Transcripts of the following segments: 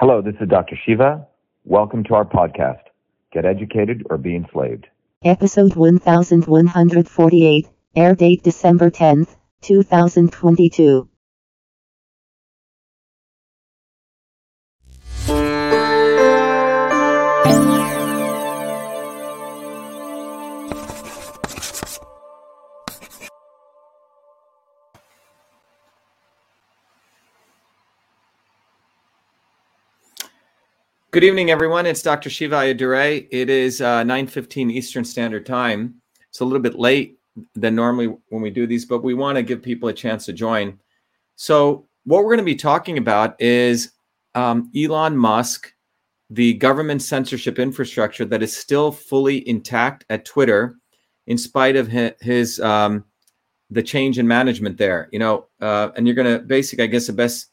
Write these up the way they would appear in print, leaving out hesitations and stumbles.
Hello, this is Dr. Shiva. Welcome to our podcast, Get Educated or Be Enslaved. Episode 1148, air date December 10th, 2022. Good evening, everyone. It's Dr. Shiva Ayadure. It is 9:15 Eastern Standard Time. It's a little bit late than normally when we do these, but we want to give people a chance to join. So what we're going to be talking about is Elon Musk, the government censorship infrastructure that is still fully intact at Twitter, in spite of his the change in management there. You know, and you're going to basically, I guess, the best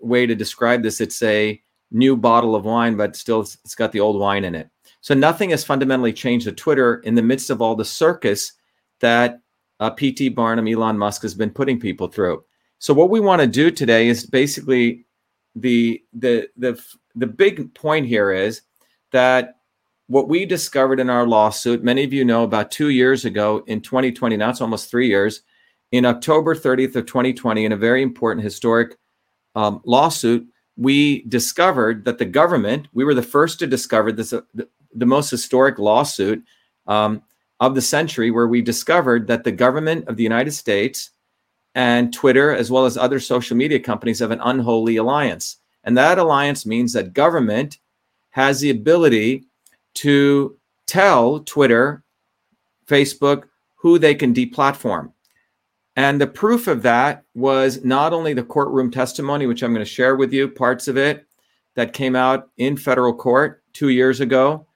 way to describe this, it's a new bottle of wine, but still it's got the old wine in it. So nothing has fundamentally changed at Twitter in the midst of all the circus that P.T. Barnum, Elon Musk has been putting people through. So what we want to do today is basically the big point here is that what we discovered in our lawsuit, many of you know, about 2 years ago in 2020, now it's almost 3 years, in October 30th of 2020, in a very important historic lawsuit, we discovered that the government, we were the first to discover this, the most historic lawsuit of the century, where we discovered that the government of the United States and Twitter, as well as other social media companies, have an unholy alliance. And that alliance means that government has the ability to tell Twitter, Facebook, who they can deplatform. And the proof of that was not only the courtroom testimony, which I'm going to share with you, parts of it that came out in federal court 2 years ago,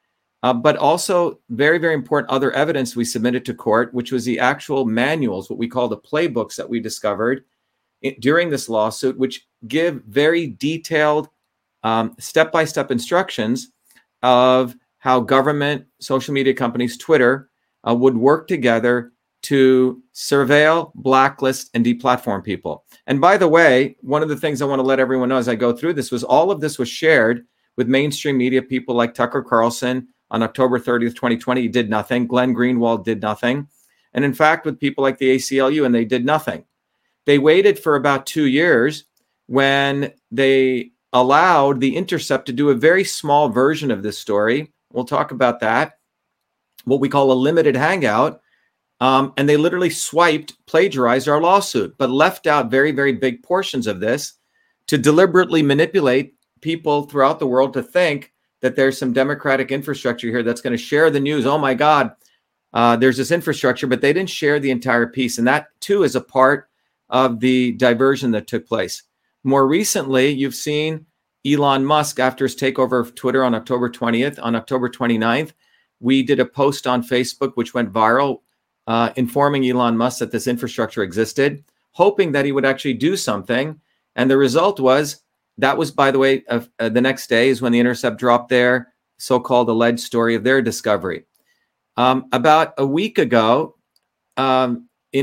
but also very, very important other evidence we submitted to court, which was the actual manuals, what we call the playbooks that we discovered during this lawsuit, which give very detailed step-by-step instructions of how government, social media companies, Twitter would work together to surveil, blacklist, and deplatform people. And by the way, one of the things I want to let everyone know as I go through this was all of this was shared with mainstream media people like Tucker Carlson on October 30th, 2020. He did nothing. Glenn Greenwald did nothing. And in fact, with people like the ACLU, and they did nothing. They waited for about 2 years when they allowed The Intercept to do a very small version of this story. We'll talk about that, what we call a limited hangout. And they literally plagiarized our lawsuit, but left out very, very big portions of this to deliberately manipulate people throughout the world to think that there's some democratic infrastructure here that's going to share the news. Oh, my God, there's this infrastructure, but they didn't share the entire piece. And that, too, is a part of the diversion that took place. More recently, you've seen Elon Musk, after his takeover of Twitter on October 20th, on October 29th, we did a post on Facebook, which went viral, informing Elon Musk that this infrastructure existed, hoping that he would actually do something. And the result was, that was, by the way, the next day is when The Intercept dropped their so-called alleged story of their discovery. About a week ago, in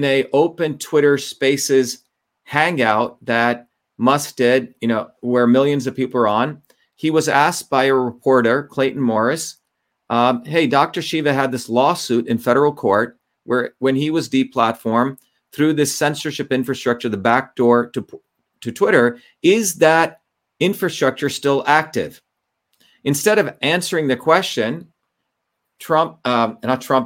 an open Twitter Spaces hangout that Musk did, you know, where millions of people are on, he was asked by a reporter, Clayton Morris, hey, Dr. Shiva had this lawsuit in federal court where when he was deplatformed through this censorship infrastructure, the backdoor to Twitter, is that infrastructure still active? Instead of answering the question,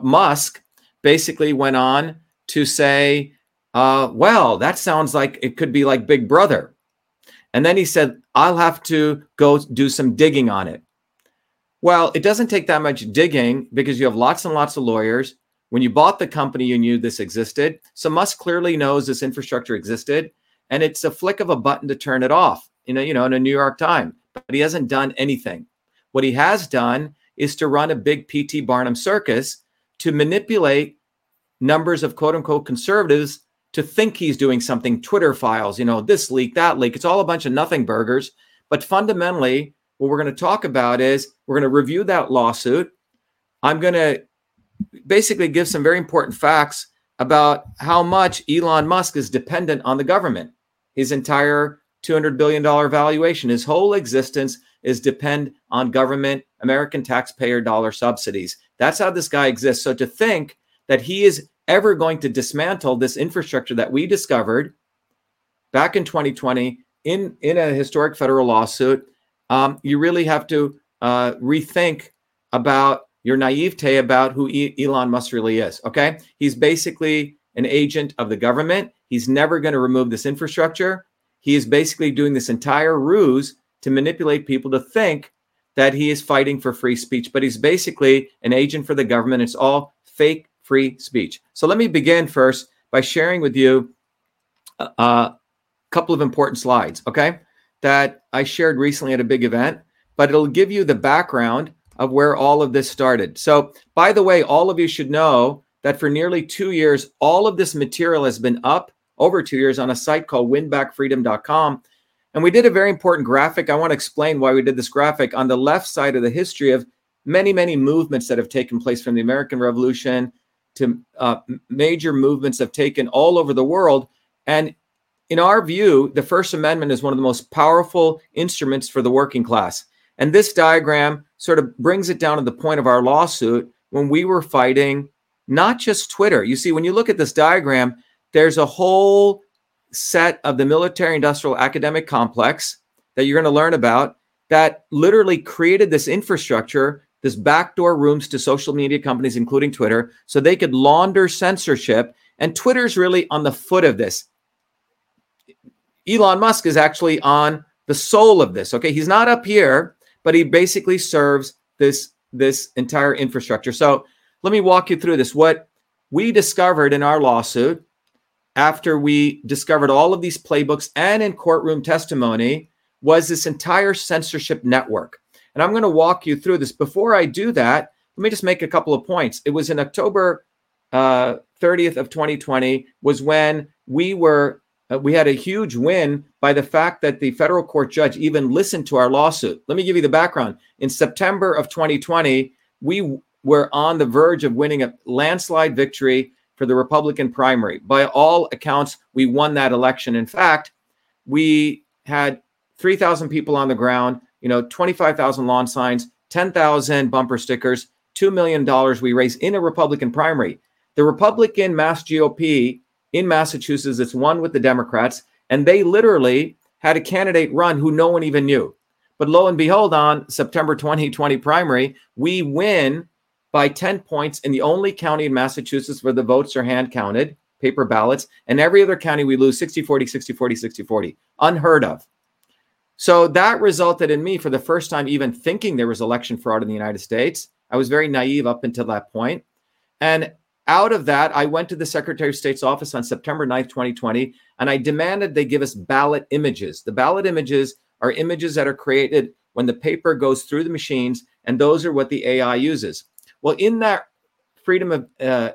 Musk basically went on to say, well, that sounds like it could be like Big Brother. And then he said, I'll have to go do some digging on it. Well, it doesn't take that much digging because you have lots and lots of lawyers. When you bought the company, you knew this existed. So Musk clearly knows this infrastructure existed, and it's a flick of a button to turn it off, in a New York time. But he hasn't done anything. What he has done is to run a big P.T. Barnum circus to manipulate numbers of quote-unquote conservatives to think he's doing something, Twitter files, this leak, that leak. It's all a bunch of nothing burgers. But fundamentally, what we're going to talk about is we're going to review that lawsuit. I'm going to basically give some very important facts about how much Elon Musk is dependent on the government. His entire $200 billion valuation. His whole existence is depend on government, American taxpayer dollar subsidies. That's how this guy exists. So to think that he is ever going to dismantle this infrastructure that we discovered back in 2020 in a historic federal lawsuit, you really have to rethink about your naivete about who Elon Musk really is, okay? He's basically an agent of the government. He's never going to remove this infrastructure. He is basically doing this entire ruse to manipulate people to think that he is fighting for free speech, but he's basically an agent for the government. It's all fake free speech. So let me begin first by sharing with you a couple of important slides, okay, that I shared recently at a big event, but it'll give you the background of where all of this started. So by the way, all of you should know that for nearly 2 years, all of this material has been up over 2 years on a site called winbackfreedom.com. And we did a very important graphic. I want to explain why we did this graphic on the left side of the history of many, many movements that have taken place from the American Revolution to major movements have taken all over the world. And in our view, the First Amendment is one of the most powerful instruments for the working class. And this diagram sort of brings it down to the point of our lawsuit when we were fighting not just Twitter. You see, when you look at this diagram, there's a whole set of the military industrial academic complex that you're going to learn about that literally created this infrastructure, this backdoor rooms to social media companies, including Twitter, so they could launder censorship. And Twitter's really on the foot of this. Elon Musk is actually on the soul of this. Okay, he's not up here, but he basically serves this entire infrastructure. So let me walk you through this. What we discovered in our lawsuit after we discovered all of these playbooks and in courtroom testimony was this entire censorship network. And I'm going to walk you through this. Before I do that, let me just make a couple of points. It was in October 30th of 2020 was when we had a huge win by the fact that the federal court judge even listened to our lawsuit. Let me give you the background. In September of 2020, we were on the verge of winning a landslide victory for the Republican primary. By all accounts, we won that election. In fact, we had 3,000 people on the ground, 25,000 lawn signs, 10,000 bumper stickers, $2 million we raised in a Republican primary. The Republican Mass GOP in Massachusetts, it's one with the Democrats, and they literally had a candidate run who no one even knew. But lo and behold, on September 2020 primary, we win by 10 points in the only county in Massachusetts where the votes are hand counted, paper ballots, and every other county we lose 60-40, 60-40, 60-40. Unheard of. So that resulted in me for the first time even thinking there was election fraud in the United States. I was very naive up until that point. And out of that, I went to the Secretary of State's office on September 9th, 2020, and I demanded they give us ballot images. The ballot images are images that are created when the paper goes through the machines, and those are what the AI uses. Well, in that Freedom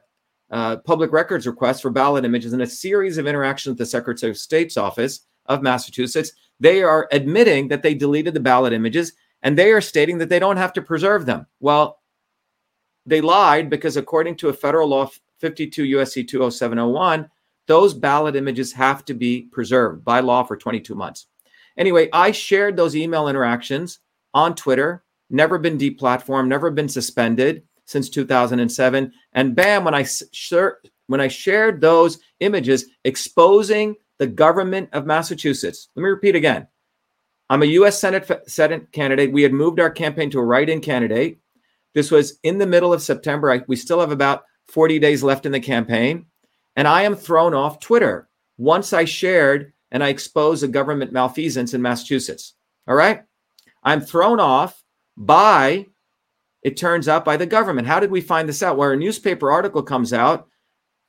of Public Records request for ballot images and a series of interactions with the Secretary of State's office of Massachusetts, they are admitting that they deleted the ballot images, and they are stating that they don't have to preserve them. Well, they lied because according to a federal law, 52 U.S.C. 20701, those ballot images have to be preserved by law for 22 months. Anyway, I shared those email interactions on Twitter, never been deplatformed, never been suspended since 2007. And bam, when I shared those images exposing the government of Massachusetts, let me repeat again. I'm a U.S. Senate candidate. We had moved our campaign to a write-in candidate. This was in the middle of September. We still have about 40 days left in the campaign. And I am thrown off Twitter once I shared and I exposed the government malfeasance in Massachusetts. All right? I'm thrown off by, it turns out, by the government. How did we find this out? Well, a newspaper article comes out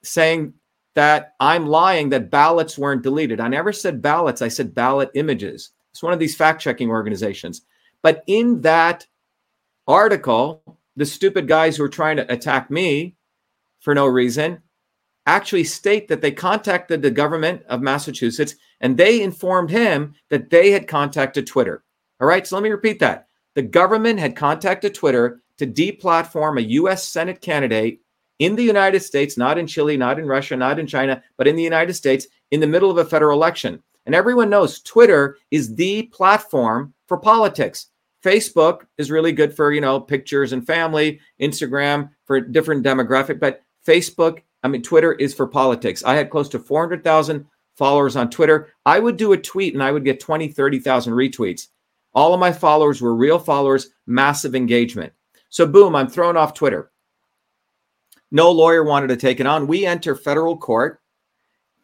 saying that I'm lying, that ballots weren't deleted. I never said ballots. I said ballot images. It's one of these fact-checking organizations. But in that article, the stupid guys who are trying to attack me for no reason actually state that they contacted the government of Massachusetts and they informed him that they had contacted Twitter. All right, so let me repeat that. The government had contacted Twitter to deplatform a U.S. Senate candidate in the United States, not in Chile, not in Russia, not in China, but in the United States in the middle of a federal election. And everyone knows Twitter is the platform for politics. Facebook is really good for, pictures and family, Instagram for a different demographic, but Twitter is for politics. I had close to 400,000 followers on Twitter. I would do a tweet and I would get 20, 30,000 retweets. All of my followers were real followers, massive engagement. So boom, I'm thrown off Twitter. No lawyer wanted to take it on. We enter federal court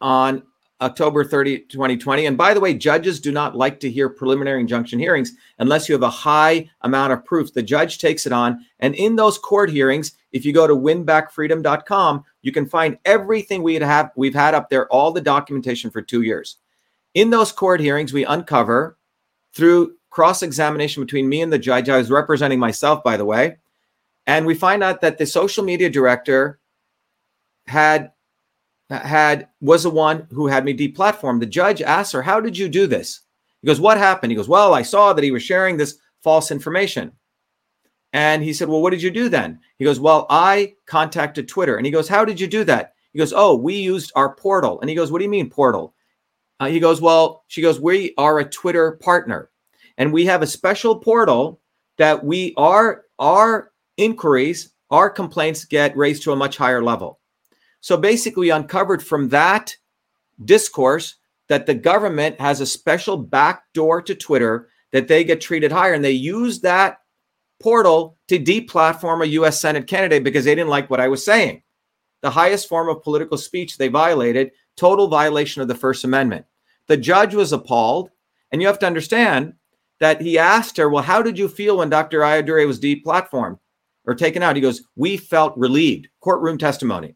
on October 30, 2020. And by the way, judges do not like to hear preliminary injunction hearings unless you have a high amount of proof. The judge takes it on. And in those court hearings, if you go to winbackfreedom.com, you can find everything we've had up there, all the documentation for 2 years. In those court hearings, we uncover through cross-examination between me and the judge, I was representing myself, by the way, and we find out that the social media director was the one who had me deplatformed. The judge asks her, how did you do this? He goes, what happened? He goes, well, I saw that he was sharing this false information. And he said, well, what did you do then? He goes, well, I contacted Twitter. And he goes, how did you do that? He goes, oh, we used our portal. And he goes, what do you mean portal? He goes, well, she goes, we are a Twitter partner. And we have a special portal that our inquiries, our complaints get raised to a much higher level. So basically, we uncovered from that discourse that the government has a special backdoor to Twitter that they get treated higher. And they use that portal to deplatform a U.S. Senate candidate because they didn't like what I was saying. The highest form of political speech they violated, total violation of the First Amendment. The judge was appalled. And you have to understand that he asked her, well, how did you feel when Dr. Ayadure was deplatformed or taken out? He goes, we felt relieved. Courtroom testimony.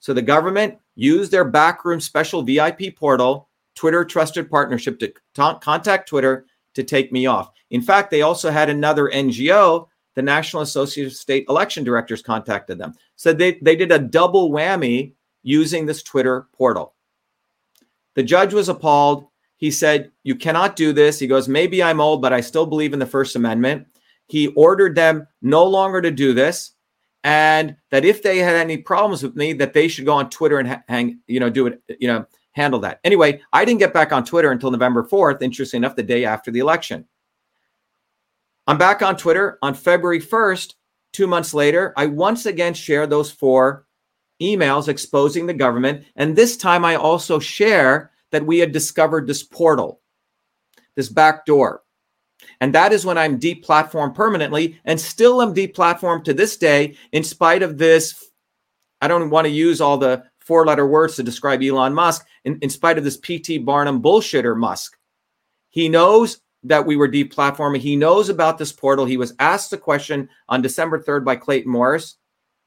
So the government used their backroom special VIP portal, Twitter Trusted Partnership, to contact Twitter to take me off. In fact, they also had another NGO, the National Association of State Election Directors, contacted them. So they did a double whammy using this Twitter portal. The judge was appalled. He said, you cannot do this. He goes, maybe I'm old, but I still believe in the First Amendment. He ordered them no longer to do this. And that if they had any problems with me, that they should go on Twitter and handle that. Anyway, I didn't get back on Twitter until November 4th, interesting enough, the day after the election. I'm back on Twitter on February 1st, 2 months later. I once again share those 4 emails exposing the government. And this time I also share that we had discovered this portal, this back door. And that is when I'm deplatformed permanently, and still am deplatformed to this day, in spite of this. I don't want to use all the 4-letter words to describe Elon Musk. In spite of this P.T. Barnum bullshitter Musk, he knows that we were deplatforming. He knows about this portal. He was asked the question on December 3rd by Clayton Morris.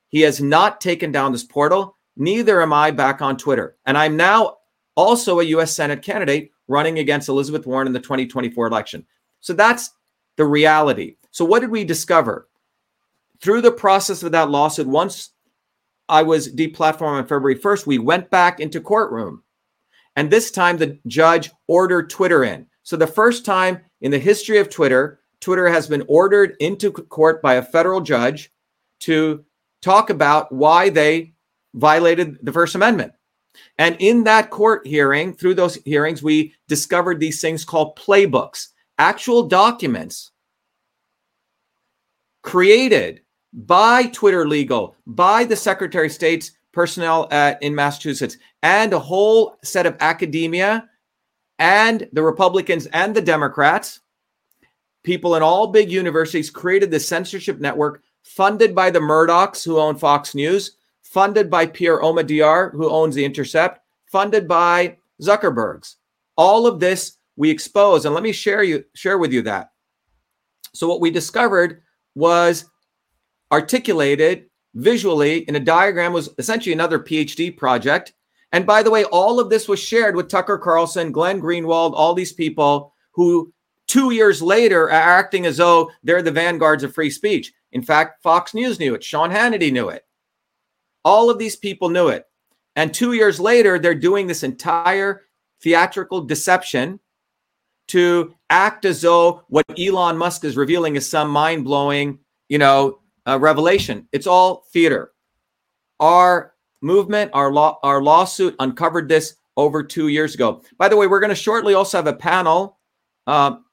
He has not taken down this portal. Neither am I back on Twitter. And I'm now also a U.S. Senate candidate running against Elizabeth Warren in the 2024 election. So that's the reality. So what did we discover? Through the process of that lawsuit, once I was deplatformed on February 1st, we went back into courtroom. And this time the judge ordered Twitter in. So the first time in the history of Twitter, Twitter has been ordered into court by a federal judge to talk about why they violated the First Amendment. And in that court hearing, through those hearings, we discovered these things called playbooks. Actual documents created by Twitter Legal, by the Secretary of State's personnel in Massachusetts, and a whole set of academia and the Republicans and the Democrats, people in all big universities created this censorship network funded by the Murdochs who own Fox News, funded by Pierre Omidyar who owns The Intercept, funded by Zuckerbergs. All of this we expose, and let me share with you that. So what we discovered was articulated visually in a diagram, was essentially another PhD project. And by the way, all of this was shared with Tucker Carlson, Glenn Greenwald, all these people who 2 years later are acting as though they're the vanguards of free speech. In fact, Fox News knew it. Sean Hannity knew it. All of these people knew it. And 2 years later, they're doing this entire theatrical deception to act as though what Elon Musk is revealing is some mind-blowing, revelation. It's all theater. Our movement, our lawsuit uncovered this over 2 years ago. By the way, we're going to shortly also have a panel,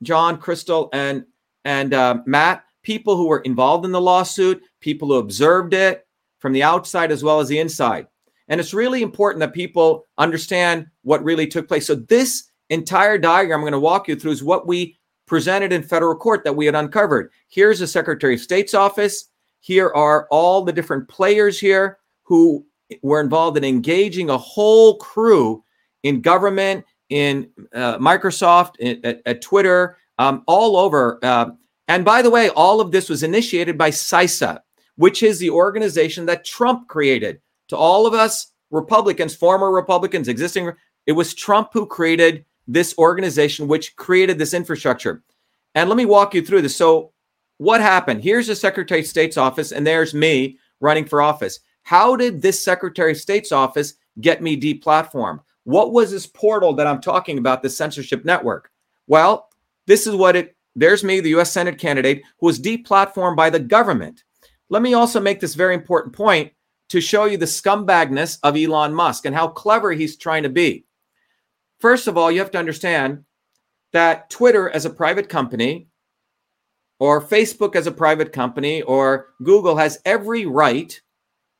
John, Crystal, and Matt, people who were involved in the lawsuit, people who observed it from the outside as well as the inside. And it's really important that people understand what really took place. So this entire diagram I'm going to walk you through is what we presented in federal court that we had uncovered. Here's the Secretary of State's office. Here are all the different players here who were involved in engaging a whole crew in government, in Microsoft, at Twitter, all over. And by the way, all of this was initiated by CISA, which is the organization that Trump created. To all of us Republicans, former Republicans, existing, it was Trump who created this organization, which created this infrastructure. And let me walk you through this. So what happened? Here's the Secretary of State's office, and there's me running for office. How did this Secretary of State's office get me deplatformed? What was this portal that I'm talking about, the censorship network? Well, this is what it, there's me, the U.S. Senate candidate, who was deplatformed by the government. Let me also make this very important point to show you the scumbagness of Elon Musk and how clever he's trying to be. First of all, you have to understand that Twitter as a private company, or Facebook as a private company, or Google has every right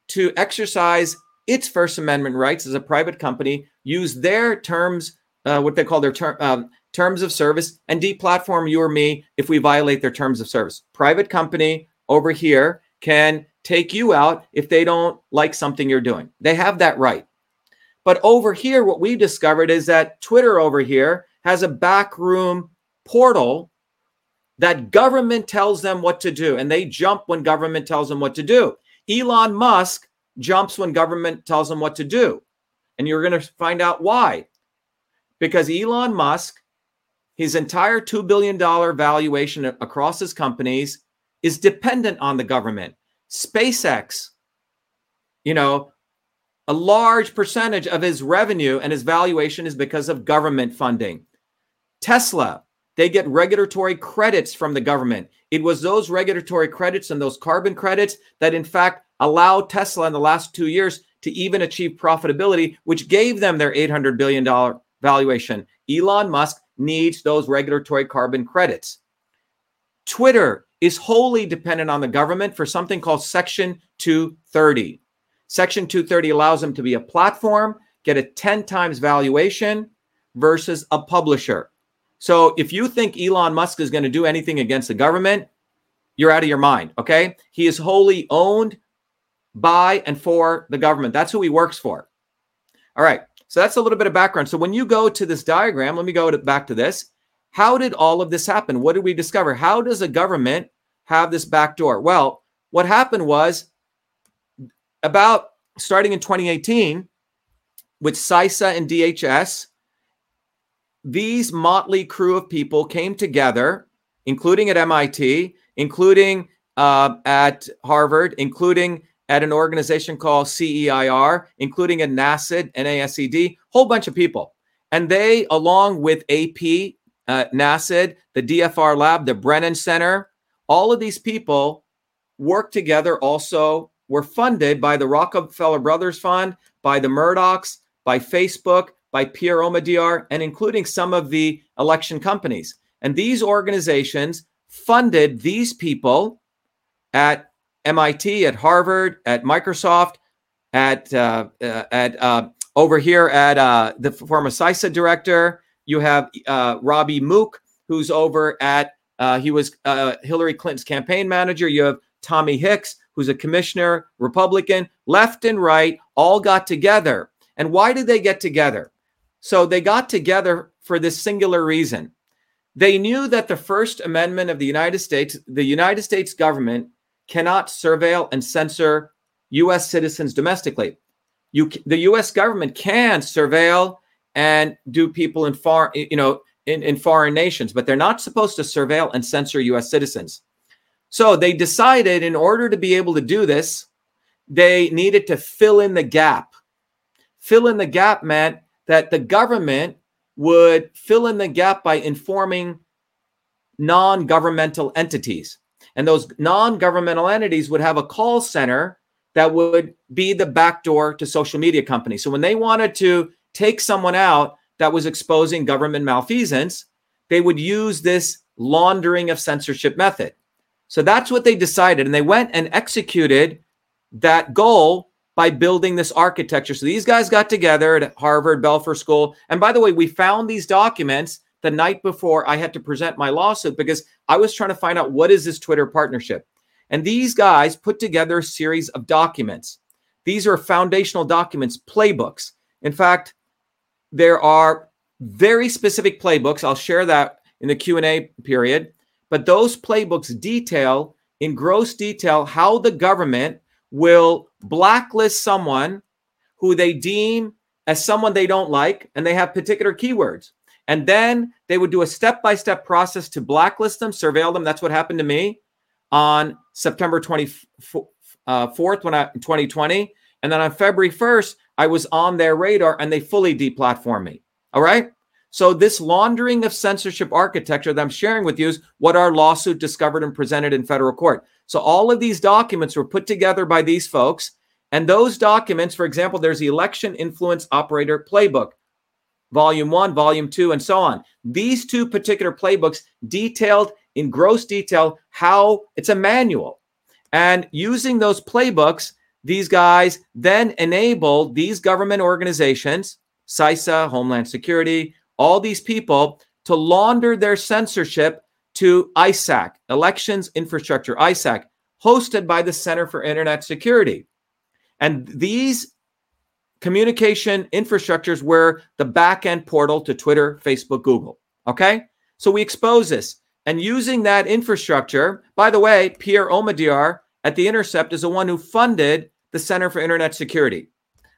to exercise its First Amendment rights as a private company, use their terms, what they call their terms of service, and deplatform you or me if we violate their terms of service. Private company over here can take you out if they don't like something you're doing. They have that right. But over here, what we discovered is that Twitter over here has a backroom portal that government tells them what to do, and they jump when government tells them what to do. Elon Musk jumps when government tells him what to do. And you're going to find out why. Because Elon Musk, his entire $2 billion valuation across his companies is dependent on the government. SpaceX, you know, a large percentage of his revenue and his valuation is because of government funding. Tesla, they get regulatory credits from the government. It was those regulatory credits and those carbon credits that, in fact, allowed Tesla in the last 2 years to even achieve profitability, which gave them their $800 billion valuation. Elon Musk needs those regulatory carbon credits. Twitter is wholly dependent on the government for something called Section 230. Section 230 allows them to be a platform, get a 10 times valuation versus a publisher. So if you think Elon Musk is going to do anything against the government, you're out of your mind, okay? He is wholly owned by and for the government. That's who he works for. All right, so that's a little bit of background. So when you go to this diagram, let me go back to this. How did all of this happen? What did we discover? How does a government have this backdoor? Well, what happened was about starting in 2018 with CISA and DHS, these motley crew of people came together, including at MIT, including at Harvard, including at an organization called CEIR, including at NASED, NASED, whole bunch of people. And they, along with AP, NASED, the DFR lab, the Brennan Center, all of these people worked together, also were funded by the Rockefeller Brothers Fund, by the Murdochs, by Facebook, by Pierre Omidyar, and including some of the election companies. And these organizations funded these people at MIT, at Harvard, at Microsoft, at over here at the former CISA director. You have Robbie Mook, who's over at, he was Hillary Clinton's campaign manager. You have Tommy Hicks, who's a commissioner, Republican, left and right, all got together. And why did they get together? So they got together for this singular reason. They knew that the First Amendment of the United States government cannot surveil and censor U.S. citizens domestically. The U.S. government can surveil and do people in foreign nations, but they're not supposed to surveil and censor U.S. citizens. So they decided in order to be able to do this, they needed to fill in the gap. Fill in the gap meant that the government would fill in the gap by informing non-governmental entities. And those non-governmental entities would have a call center that would be the backdoor to social media companies. So when they wanted to take someone out that was exposing government malfeasance, they would use this laundering of censorship method. So that's what they decided. And they went and executed that goal by building this architecture. So these guys got together at Harvard, Belfer School. And by the way, we found these documents the night before I had to present my lawsuit because I was trying to find out what is this Twitter partnership. And these guys put together a series of documents. These are foundational documents, playbooks. In fact, there are very specific playbooks. I'll share that in the Q&A period. But those playbooks detail in gross detail how the government will blacklist someone who they deem as someone they don't like, and they have particular keywords. And then they would do a step-by-step process to blacklist them, surveil them. That's what happened to me on September 24th when 2020. And then on February 1st, I was on their radar and they fully deplatformed me. All right? So this laundering of censorship architecture that I'm sharing with you is what our lawsuit discovered and presented in federal court. So all of these documents were put together by these folks. And those documents, for example, there's the Election Influence Operator Playbook, Volume 1, Volume 2, and so on. These two particular playbooks detailed in gross detail how it's a manual. And using those playbooks, these guys then enabled these government organizations, CISA, Homeland Security, all these people to launder their censorship to ISAC, Elections Infrastructure, ISAC, hosted by the Center for Internet Security. And these communication infrastructures were the back-end portal to Twitter, Facebook, Google, okay? So we expose this. And using that infrastructure, by the way, Pierre Omidyar at The Intercept is the one who funded the Center for Internet Security.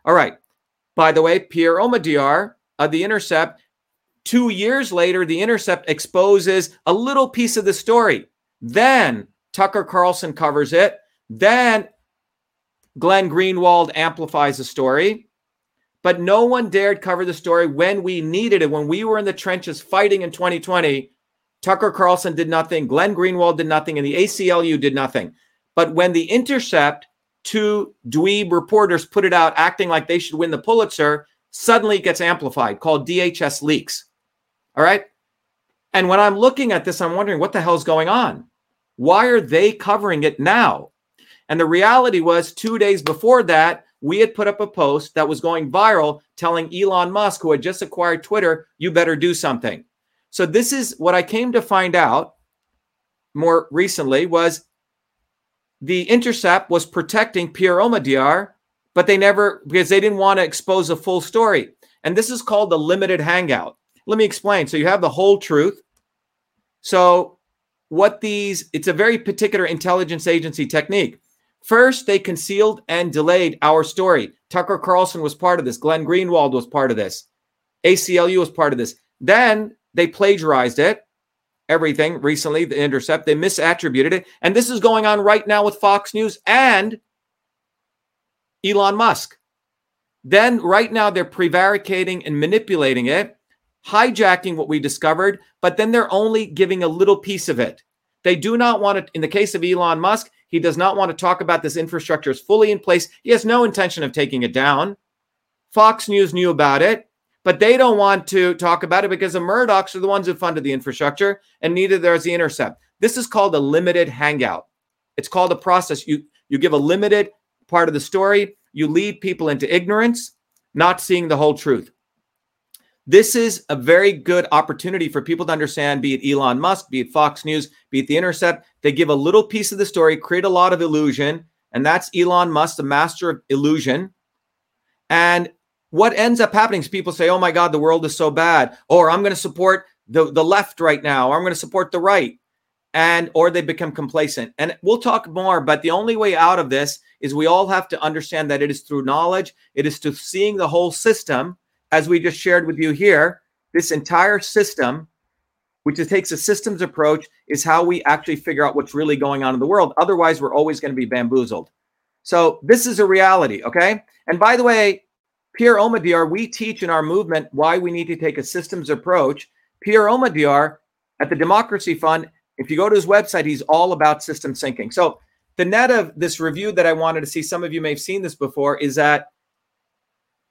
All right. By the way, Pierre Omidyar of The Intercept, 2 years later, The Intercept exposes a little piece of the story. Then Tucker Carlson covers it. Then Glenn Greenwald amplifies the story. But no one dared cover the story when we needed it. When we were in the trenches fighting in 2020, Tucker Carlson did nothing. Glenn Greenwald did nothing. And the ACLU did nothing. But when The Intercept, two dweeb reporters put it out acting like they should win the Pulitzer, suddenly it gets amplified, called DHS leaks. All right. And when I'm looking at this, I'm wondering what the hell's going on? Why are they covering it now? And the reality was 2 days before that, we had put up a post that was going viral telling Elon Musk, who had just acquired Twitter, you better do something. So this is what I came to find out more recently was The Intercept was protecting Pierre Omidyar, but they never, because they didn't want to expose a full story. And this is called the limited hangout. Let me explain. So you have the whole truth. So what these, it's a very particular intelligence agency technique. First, they concealed and delayed our story. Tucker Carlson was part of this. Glenn Greenwald was part of this. ACLU was part of this. Then they plagiarized it. Everything recently, The Intercept, they misattributed it. And this is going on right now with Fox News and Elon Musk. Then right now they're prevaricating and manipulating it, hijacking what we discovered, but then they're only giving a little piece of it. They do not want to, in the case of Elon Musk, he does not want to talk about this infrastructure is fully in place. He has no intention of taking it down. Fox News knew about it, but they don't want to talk about it because the Murdochs are the ones who funded the infrastructure, and neither does The Intercept. This is called a limited hangout. It's called a process. You give a limited part of the story. You lead people into ignorance, not seeing the whole truth. This is a very good opportunity for people to understand, be it Elon Musk, be it Fox News, be it The Intercept. They give a little piece of the story, create a lot of illusion, and that's Elon Musk, the master of illusion. And what ends up happening is people say, oh my God, the world is so bad, or I'm going to support the left right now, or I'm going to support the right, and or they become complacent. And we'll talk more, but the only way out of this is we all have to understand that it is through knowledge, it is through seeing the whole system, as we just shared with you here, this entire system, which it takes a systems approach, is how we actually figure out what's really going on in the world. Otherwise, we're always going to be bamboozled. So this is a reality, okay? And by the way, Pierre Omidyar, we teach in our movement why we need to take a systems approach. Pierre Omidyar at the Democracy Fund, if you go to his website, he's all about systems thinking. So the net of this review that I wanted to see, some of you may have seen this before, is that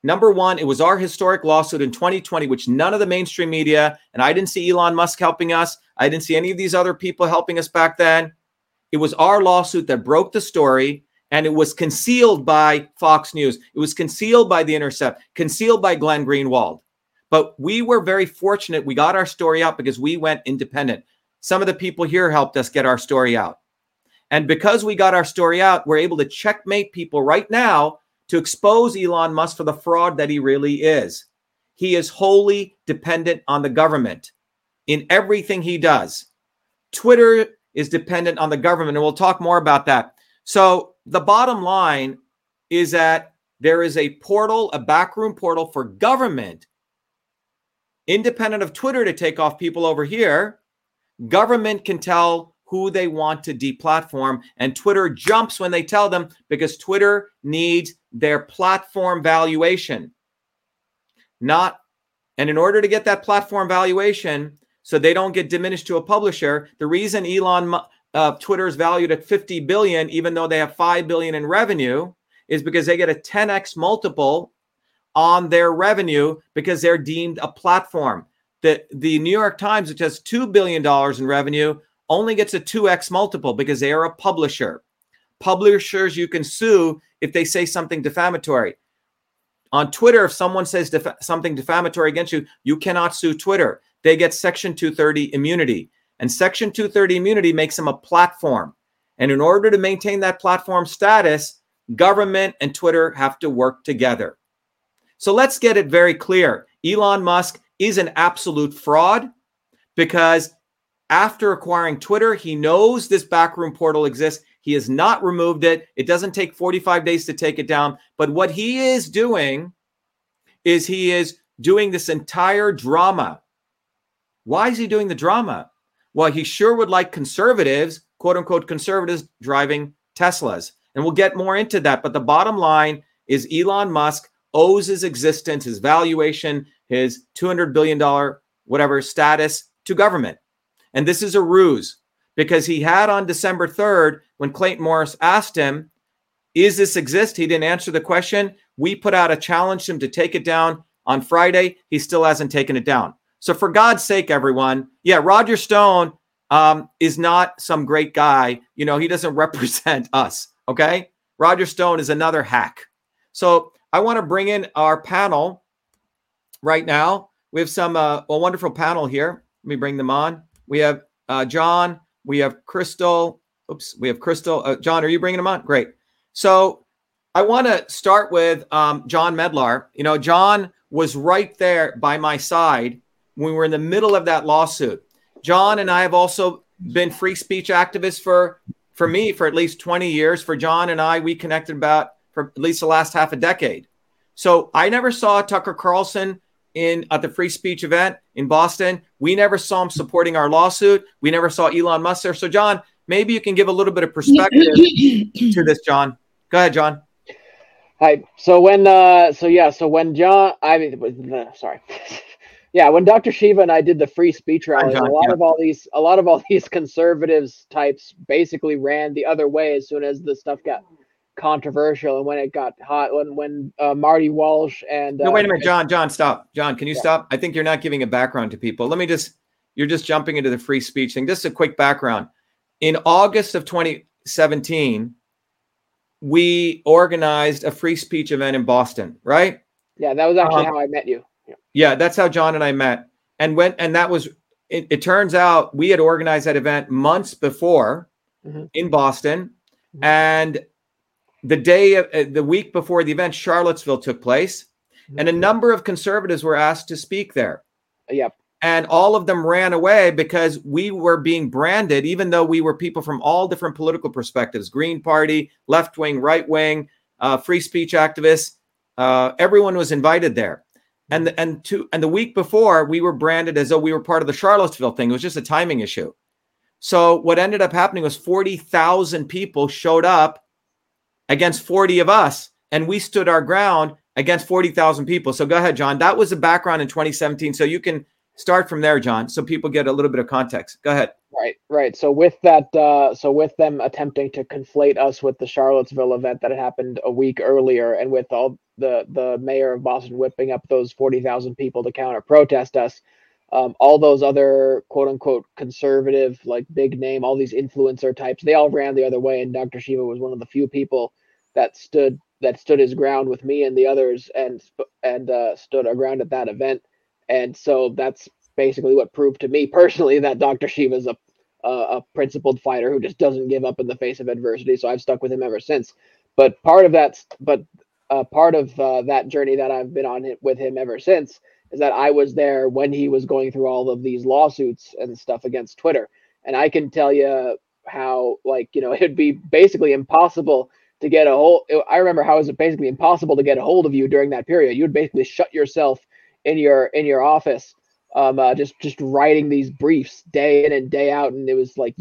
Number one, it was our historic lawsuit in 2020, which none of the mainstream media, and I didn't see Elon Musk helping us. I didn't see any of these other people helping us back then. It was our lawsuit that broke the story, and it was concealed by Fox News. It was concealed by The Intercept, concealed by Glenn Greenwald. But we were very fortunate. We got our story out because we went independent. Some of the people here helped us get our story out. And because we got our story out, we're able to checkmate people right now to expose Elon Musk for the fraud that he really is. He is wholly dependent on the government in everything he does. Twitter is dependent on the government, and we'll talk more about that. So the bottom line is that there is a portal, a backroom portal for government, independent of Twitter, to take off people over here. Government can tell who they want to deplatform, and Twitter jumps when they tell them because Twitter needs their platform valuation. And in order to get that platform valuation, so they don't get diminished to a publisher, the reason Twitter is valued at $50 billion, even though they have $5 billion in revenue, is because they get a 10x multiple on their revenue because they're deemed a platform. The New York Times, which has $2 billion in revenue, only gets a 2x multiple because they are a publisher. Publishers you can sue if they say something defamatory. On Twitter, if someone says something defamatory against you, you cannot sue Twitter. They get Section 230 immunity. And Section 230 immunity makes them a platform. And in order to maintain that platform status, government and Twitter have to work together. So let's get it very clear. Elon Musk is an absolute fraud because after acquiring Twitter, he knows this backroom portal exists. He has not removed it. It doesn't take 45 days to take it down. But what he is doing is this entire drama. Why is he doing the drama? Well, he sure would like conservatives, quote unquote conservatives, driving Teslas. And we'll get more into that. But the bottom line is Elon Musk owes his existence, his valuation, his $200 billion whatever status to government. And this is a ruse because he had on December 3rd, when Clayton Morris asked him, is this exist? He didn't answer the question. We put out a challenge to him to take it down on Friday. He still hasn't taken it down. So for God's sake, everyone. Yeah. Roger Stone is not some great guy. You know, he doesn't represent us. Okay. Roger Stone is another hack. So I want to bring in our panel right now. We have a wonderful panel here. Let me bring them on. We have John, we have Crystal. John, are you bringing him on? Great. So I want to start with John Medlar. You know, John was right there by my side when we were in the middle of that lawsuit. John and I have also been free speech activists for at least 20 years. For John and I, we connected for at least the last half a decade. So I never saw Tucker Carlson at the free speech event in Boston. We never saw him supporting our lawsuit. We never saw Elon Musk there. So, John, maybe you can give a little bit of perspective to this, John. Go ahead, John. Hi. When Dr. Shiva and I did the free speech rally, a lot of all these conservatives types basically ran the other way as soon as the stuff got controversial, and when it got hot, when Marty Walsh and no, wait a minute, John, stop. John, can you stop? I think you're not giving a background to people. You're just jumping into the free speech thing. Just a quick background. In August of 2017, we organized a free speech event in Boston, right? Yeah, that was actually how I met you. Yeah, that's how John and I met. It turns out we had organized that event months before in Boston, and the week before the event, Charlottesville took place, and a number of conservatives were asked to speak there. Yep. And all of them ran away because we were being branded, even though we were people from all different political perspectives, Green Party, left wing, right wing, free speech activists. Everyone was invited there. And the week before, we were branded as though we were part of the Charlottesville thing. It was just a timing issue. So what ended up happening was 40,000 people showed up against 40 of us, and we stood our ground against 40,000 people. So go ahead, John. That was the background in 2017. So you can start from there, John, so people get a little bit of context. Go ahead. Right. So with that, with them attempting to conflate us with the Charlottesville event that had happened a week earlier, and with all the mayor of Boston whipping up those 40,000 people to counter protest us, all those other quote unquote conservative, like big name, all these influencer types, they all ran the other way, and Dr. Shiva was one of the few people that stood his ground with me and the others, and stood our ground at that event. And so that's basically what proved to me personally that Dr. Shiva's a principled fighter who just doesn't give up in the face of adversity. So I've stuck with him ever since. But part of that journey that I've been on with him ever since is that I was there when he was going through all of these lawsuits and stuff against Twitter. And I can tell you how, like, you know, it'd be basically impossible to get a hold of you during that period. You would basically shut yourself in your office, just writing these briefs day in and day out, and it was like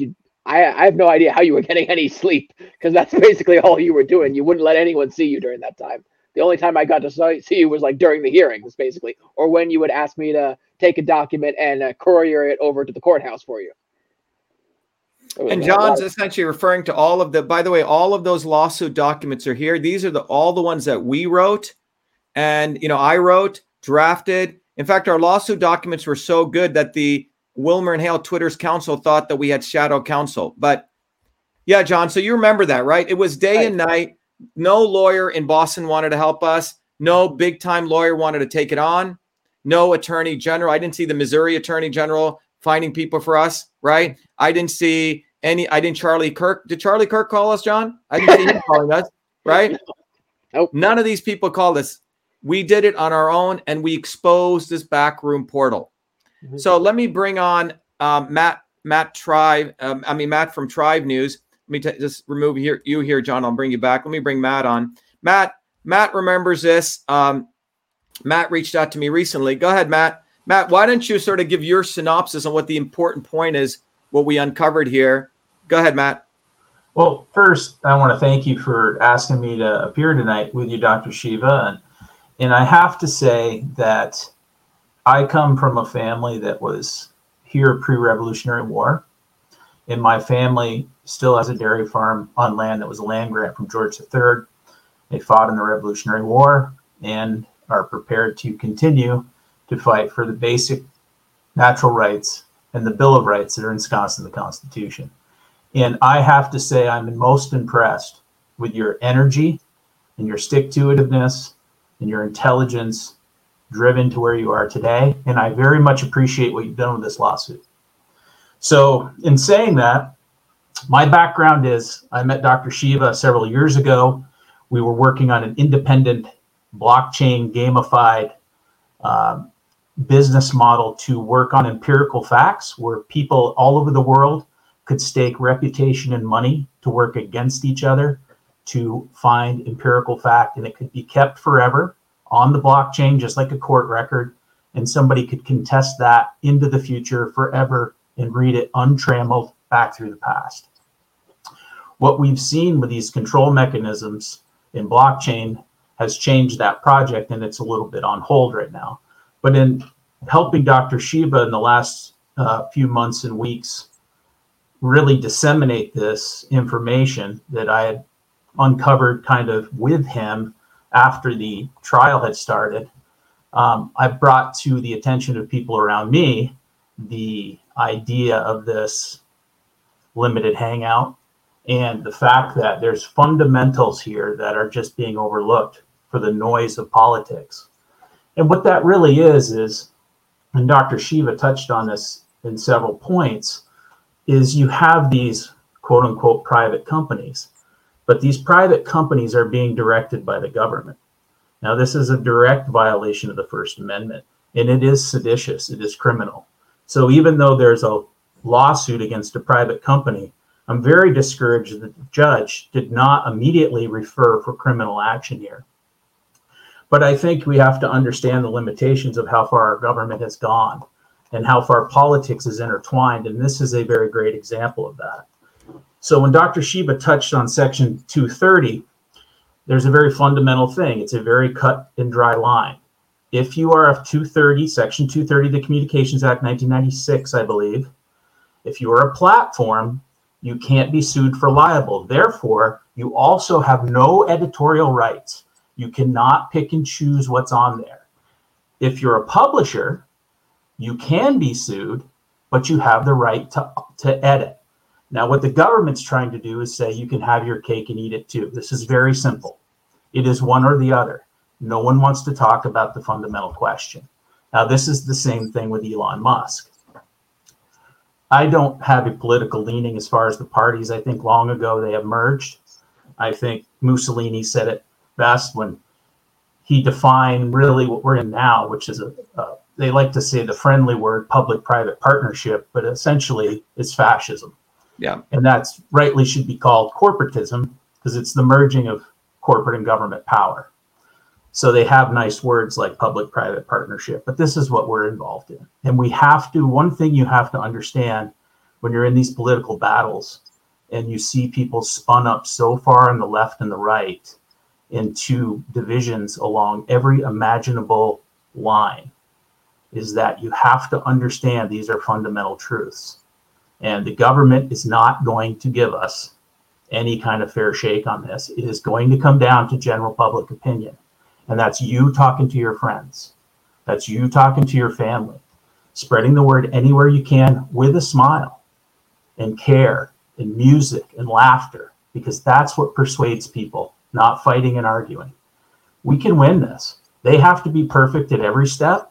I have no idea how you were getting any sleep, because that's basically all you were doing. You wouldn't let anyone see you during that time. The only time I got to see you was like during the hearings, basically, or when you would ask me to take a document and courier it over to the courthouse for you. And John's essentially referring to all of the, by the way, all of those lawsuit documents are here. These are all the ones that we wrote, and, you know, I wrote, drafted. In fact, our lawsuit documents were so good that the Wilmer and Hale Twitter's counsel thought that we had shadow counsel. But yeah, John, so you remember that, right? It was day and night. No lawyer in Boston wanted to help us. No big time lawyer wanted to take it on. No attorney general. I didn't see the Missouri attorney general finding people for us, right? Charlie Kirk. Did Charlie Kirk call us, John? I didn't see him calling us, right? Nope. None of these people called us. We did it on our own, and we exposed this backroom portal. Mm-hmm. So let me bring on Matt from Tribe News. Let me just remove you here, John. I'll bring you back. Let me bring Matt on. Matt remembers this. Matt reached out to me recently. Go ahead, Matt. Matt, why don't you sort of give your synopsis on what the important point is, what we uncovered here. Go ahead, Matt. Well, first, I want to thank you for asking me to appear tonight with you, Dr. Shiva. And I have to say that I come from a family that was here pre-Revolutionary War. And my family still has a dairy farm on land that was a land grant from George III. They fought in the Revolutionary War and are prepared to continue to fight for the basic natural rights and the Bill of Rights that are ensconced in the Constitution. And I have to say I'm most impressed with your energy and your stick-to-itiveness and your intelligence driven to where you are today. And I very much appreciate what you've done with this lawsuit. So in saying that, my background is I met Dr. Shiva several years ago. We were working on an independent blockchain gamified business model to work on empirical facts where people all over the world could stake reputation and money to work against each other to find empirical fact, and it could be kept forever on the blockchain, just like a court record, and somebody could contest that into the future forever and read it untrammeled back through the past. What we've seen with these control mechanisms in blockchain has changed that project, and it's a little bit on hold right now. But in helping Dr. Shiva in the last few months and weeks really disseminate this information that I had uncovered kind of with him after the trial had started, I brought to the attention of people around me the idea of this limited hangout and the fact that there's fundamentals here that are just being overlooked for the noise of politics. And what that really is, and Dr. Shiva touched on this in several points, is you have these quote unquote private companies, but these private companies are being directed by the government. Now, this is a direct violation of the First Amendment, and it is seditious, it is criminal. So even though there's a lawsuit against a private company, I'm very discouraged that the judge did not immediately refer for criminal action here. But I think we have to understand the limitations of how far our government has gone and how far politics is intertwined. And this is a very great example of that. So when Dr. Shiva touched on Section 230, there's a very fundamental thing. It's a very cut and dry line. If you are of Section 230, the Communications Act 1996, I believe, If you're a platform, you can't be sued for libel. Therefore, you also have no editorial rights. You cannot pick and choose what's on there. If you're a publisher, you can be sued, but you have the right to edit. Now, what the government's trying to do is say you can have your cake and eat it too. This is very simple. It is one or the other. No one wants to talk about the fundamental question. Now, this is the same thing with Elon Musk. I don't have a political leaning as far as the parties. I think long ago they have merged. I think Mussolini said it best when he defined really what we're in now, which is they like to say the friendly word, public-private partnership, but essentially it's fascism. Yeah. And that's rightly should be called corporatism because it's the merging of corporate and government power. So they have nice words like public-private partnership, but this is what we're involved in. And we have to, one thing you have to understand when you're in these political battles and you see people spun up so far on the left and the right into divisions along every imaginable line is that you have to understand these are fundamental truths. And the government is not going to give us any kind of fair shake on this. It is going to come down to general public opinion. And that's you talking to your friends. That's you talking to your family, spreading the word anywhere you can with a smile and care and music and laughter, because that's what persuades people, not fighting and arguing. We can win this. They have to be perfect at every step.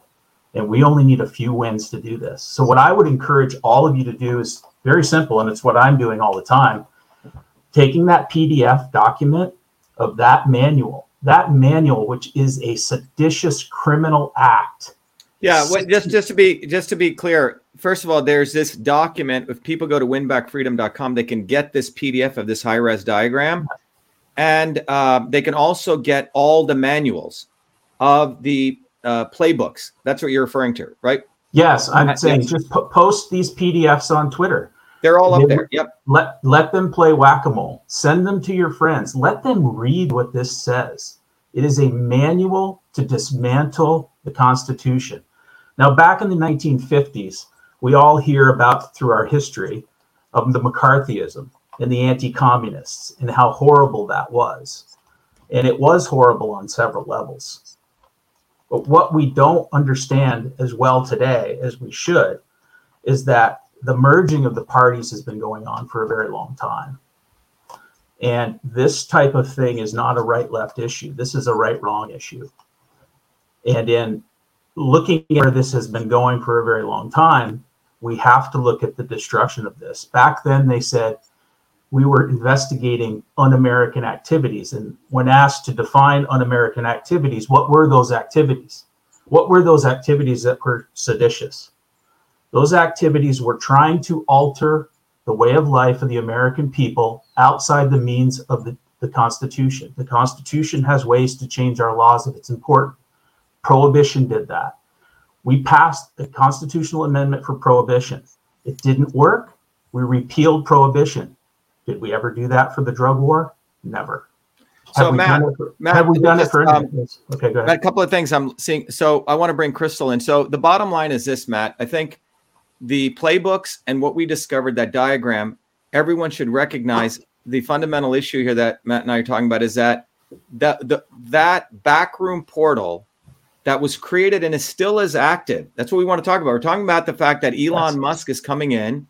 And we only need a few wins to do this. So what I would encourage all of you to do is very simple. And it's what I'm doing all the time. Taking that PDF document of that manual, which is a seditious criminal act. Yeah, well, just to be clear, first of all, there's this document. If people go to winbackfreedom.com, they can get this PDF of this high-res diagram, and they can also get all the manuals of the playbooks. That's what you're referring to, right? Yes, I'm saying just post these PDFs on Twitter. They're all up there. Yep. Let them play whack-a-mole. Send them to your friends. Let them read what this says. It is a manual to dismantle the Constitution. Now, back in the 1950s, we all hear about through our history of the McCarthyism and the anti-communists and how horrible that was. And it was horrible on several levels. But what we don't understand as well today as we should is that the merging of the parties has been going on for a very long time. And this type of thing is not a right-left issue. This is a right-wrong issue. And in looking at where this has been going for a very long time, we have to look at the destruction of this. Back then, they said we were investigating un-American activities. And when asked to define un-American activities, what were those activities? What were those activities that were seditious? Those activities were trying to alter the way of life of the American people outside the means of the Constitution. The Constitution has ways to change our laws if it's important. Prohibition did that. We passed a constitutional amendment for prohibition. It didn't work. We repealed prohibition. Did we ever do that for the drug war? Never. So Matt, have we done it for Matt, a couple of things I'm seeing. So I want to bring Crystal in. So the bottom line is this, Matt, I think the playbooks and what we discovered, that diagram, everyone should recognize the fundamental issue here that Matt and I are talking about is that backroom portal that was created and is still active. That's what we want to talk about. We're talking about the fact that Elon Musk is coming in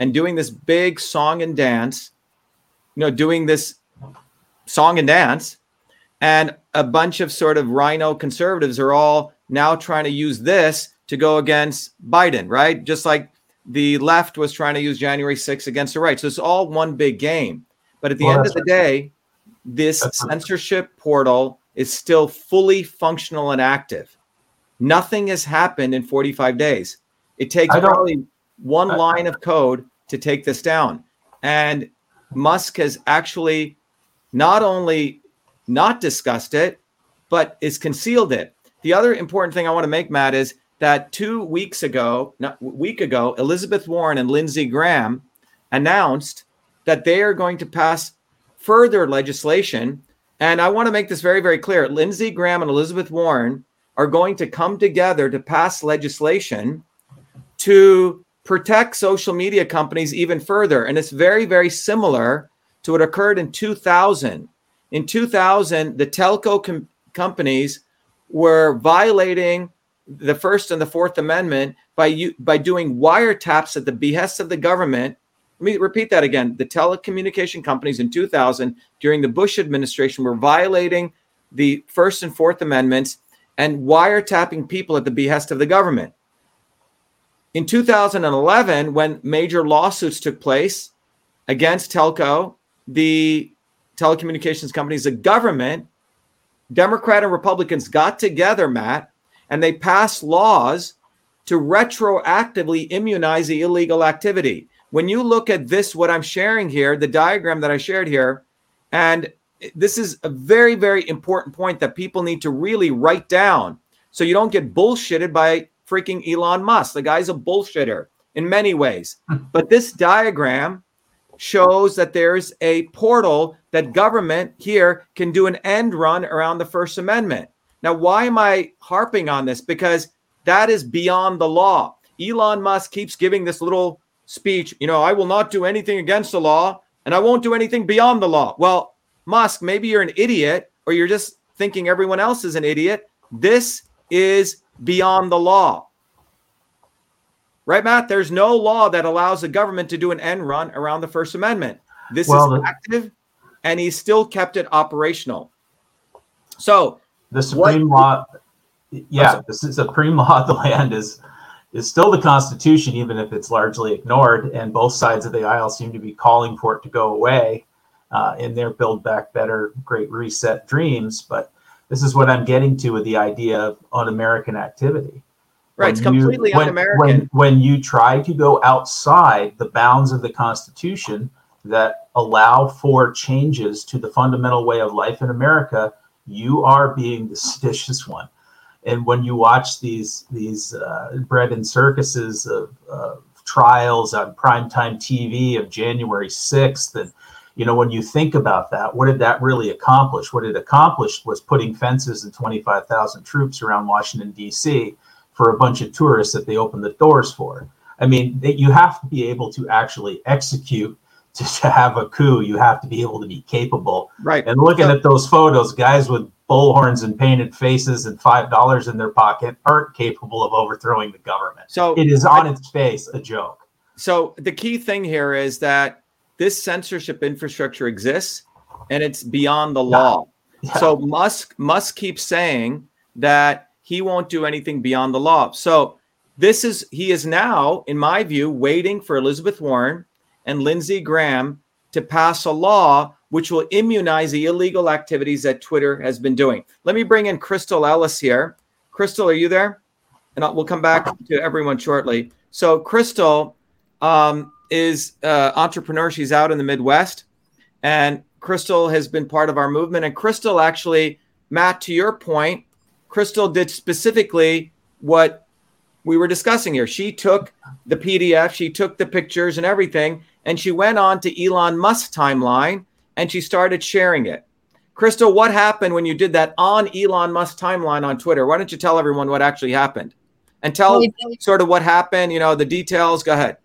and doing this big song and dance, doing this song and dance, and a bunch of sort of rhino conservatives are all now trying to use this to go against Biden, right? Just like the left was trying to use January 6th against the right. So it's all one big game. But at the end of the day, this censorship portal is still fully functional and active. Nothing has happened in 45 days. It takes probably one line of code to take this down. And Musk has actually not only not discussed it, but is concealed it. The other important thing I want to make, Matt, is that a week ago, Elizabeth Warren and Lindsey Graham announced that they are going to pass further legislation. And I want to make this very, very clear. Lindsey Graham and Elizabeth Warren are going to come together to pass legislation to protect social media companies even further. And it's very, very similar to what occurred in 2000. In 2000, the telco companies were violating the First and the Fourth Amendment by doing wiretaps at the behest of the government. Let me repeat that again. The telecommunication companies in 2000, during the Bush administration, were violating the First and Fourth Amendments and wiretapping people at the behest of the government. In 2011, when major lawsuits took place against telco, the telecommunications companies, the government, Democrat and Republicans got together, Matt, and they passed laws to retroactively immunize the illegal activity. When you look at this, what I'm sharing here, the diagram that I shared here, and this is a very, very important point that people need to really write down so you don't get bullshitted by freaking Elon Musk. The guy's a bullshitter in many ways. But this diagram shows that there's a portal that government here can do an end run around the First Amendment. Now, why am I harping on this? Because that is beyond the law. Elon Musk keeps giving this little speech, you know, I will not do anything against the law and I won't do anything beyond the law. Well, Musk, maybe you're an idiot or you're just thinking everyone else is an idiot. This is beyond the law. Right, Matt? There's no law that allows the government to do an end run around the First Amendment. This is active, and he still kept it operational. So the supreme law, the supreme law of the land is still the Constitution, even if it's largely ignored. And both sides of the aisle seem to be calling for it to go away in their Build Back Better, Great Reset dreams. But this is what I'm getting to with the idea of un-American activity. Right, it's completely un-American. When you try to go outside the bounds of the Constitution that allow for changes to the fundamental way of life in America, you are being the seditious one. And when you watch these bread and circuses of trials on primetime TV of January 6th, and you know, when you think about that, what did that really accomplish? What it accomplished was putting fences and 25,000 troops around Washington, D.C., for a bunch of tourists that they open the doors for. I mean, you have to be able to actually execute to have a coup. You have to be able to be capable. Right. And looking at those photos, guys with bullhorns and painted faces and $5 in their pocket aren't capable of overthrowing the government. So it is on its face a joke. So the key thing here is that this censorship infrastructure exists and it's beyond the law. Yeah. So Musk keeps saying that he won't do anything beyond the law. So he is now, in my view, waiting for Elizabeth Warren and Lindsey Graham to pass a law which will immunize the illegal activities that Twitter has been doing. Let me bring in Crystal Ellis here. Crystal, are you there? And we'll come back to everyone shortly. So Crystal is an entrepreneur. She's out in the Midwest. And Crystal has been part of our movement. And Crystal actually, Matt, to your point, Crystal did specifically what we were discussing here. She took the PDF, she took the pictures and everything, and she went on to Elon Musk's timeline and she started sharing it. Crystal, what happened when you did that on Elon Musk's timeline on Twitter? Why don't you tell everyone what actually happened and tell sort of what happened, you know, the details. Go ahead.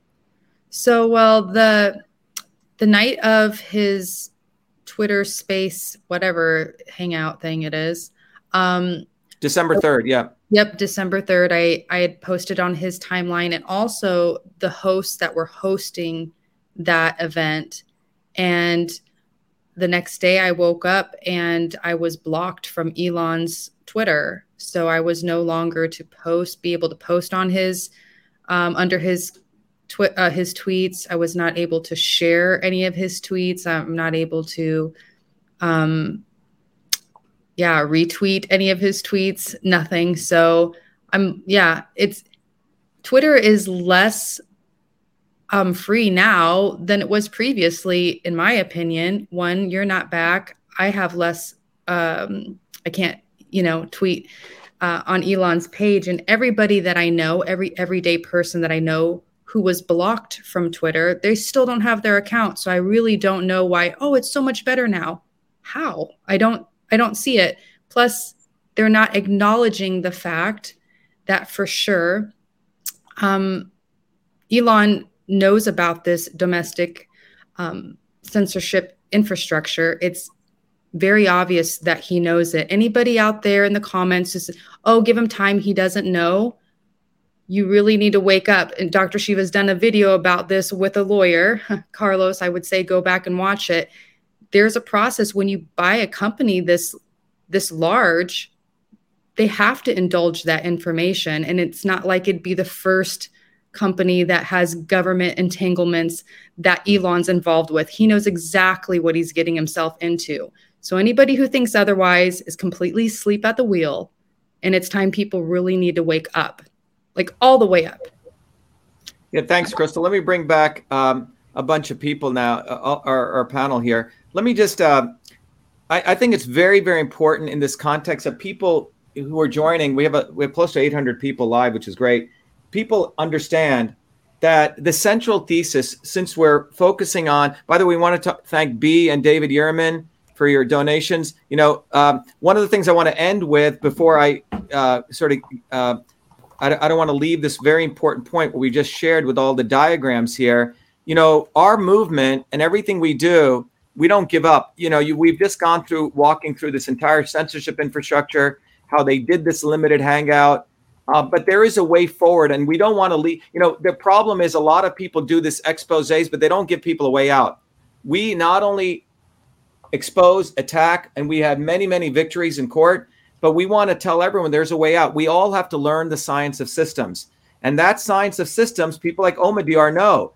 So, well, the night of his Twitter space, whatever hangout thing it is, December 3rd, yeah. Yep, December 3rd. I had posted on his timeline and also the hosts that were hosting that event. And the next day I woke up and I was blocked from Elon's Twitter. So I was no longer be able to post on his, under his tweets. I was not able to share any of his tweets. I'm not able to, retweet any of his tweets, nothing. So Twitter is less free now than it was previously, in my opinion. One, you're not back. I have less, I can't, tweet on Elon's page. And everybody that I know, every everyday person that I know who was blocked from Twitter, they still don't have their account. So I really don't know why, it's so much better now. How? I don't see it. Plus, they're not acknowledging the fact that for sure Elon knows about this domestic censorship infrastructure. It's very obvious that he knows it. Anybody out there in the comments who says, oh, give him time, he doesn't know, you really need to wake up. And Dr. Shiva's done a video about this with a lawyer. Carlos, I would say go back and watch it. There's a process when you buy a company this large, they have to indulge that information. And it's not like it'd be the first company that has government entanglements that Elon's involved with. He knows exactly what he's getting himself into. So anybody who thinks otherwise is completely asleep at the wheel. And it's time people really need to wake up, like all the way up. Yeah, thanks, Crystal. Let me bring back a bunch of people now, our panel here. Let me just, I think it's very, very important in this context of people who are joining. We have close to 800 people live, which is great. People understand that the central thesis, since we're focusing on, by the way, we want to thank Bea and David Yerman for your donations. You know, one of the things I want to end with before I don't want to leave this very important point what we just shared with all the diagrams here. You know, our movement and everything we do, we don't give up. You know, we've just gone through walking through this entire censorship infrastructure, how they did this limited hangout. But there is a way forward, and we don't want to leave. You know, the problem is a lot of people do this exposés, but they don't give people a way out. We not only expose, attack, and we had many, many victories in court, but we want to tell everyone there's a way out. We all have to learn the science of systems. And that science of systems, people like Omidyar know.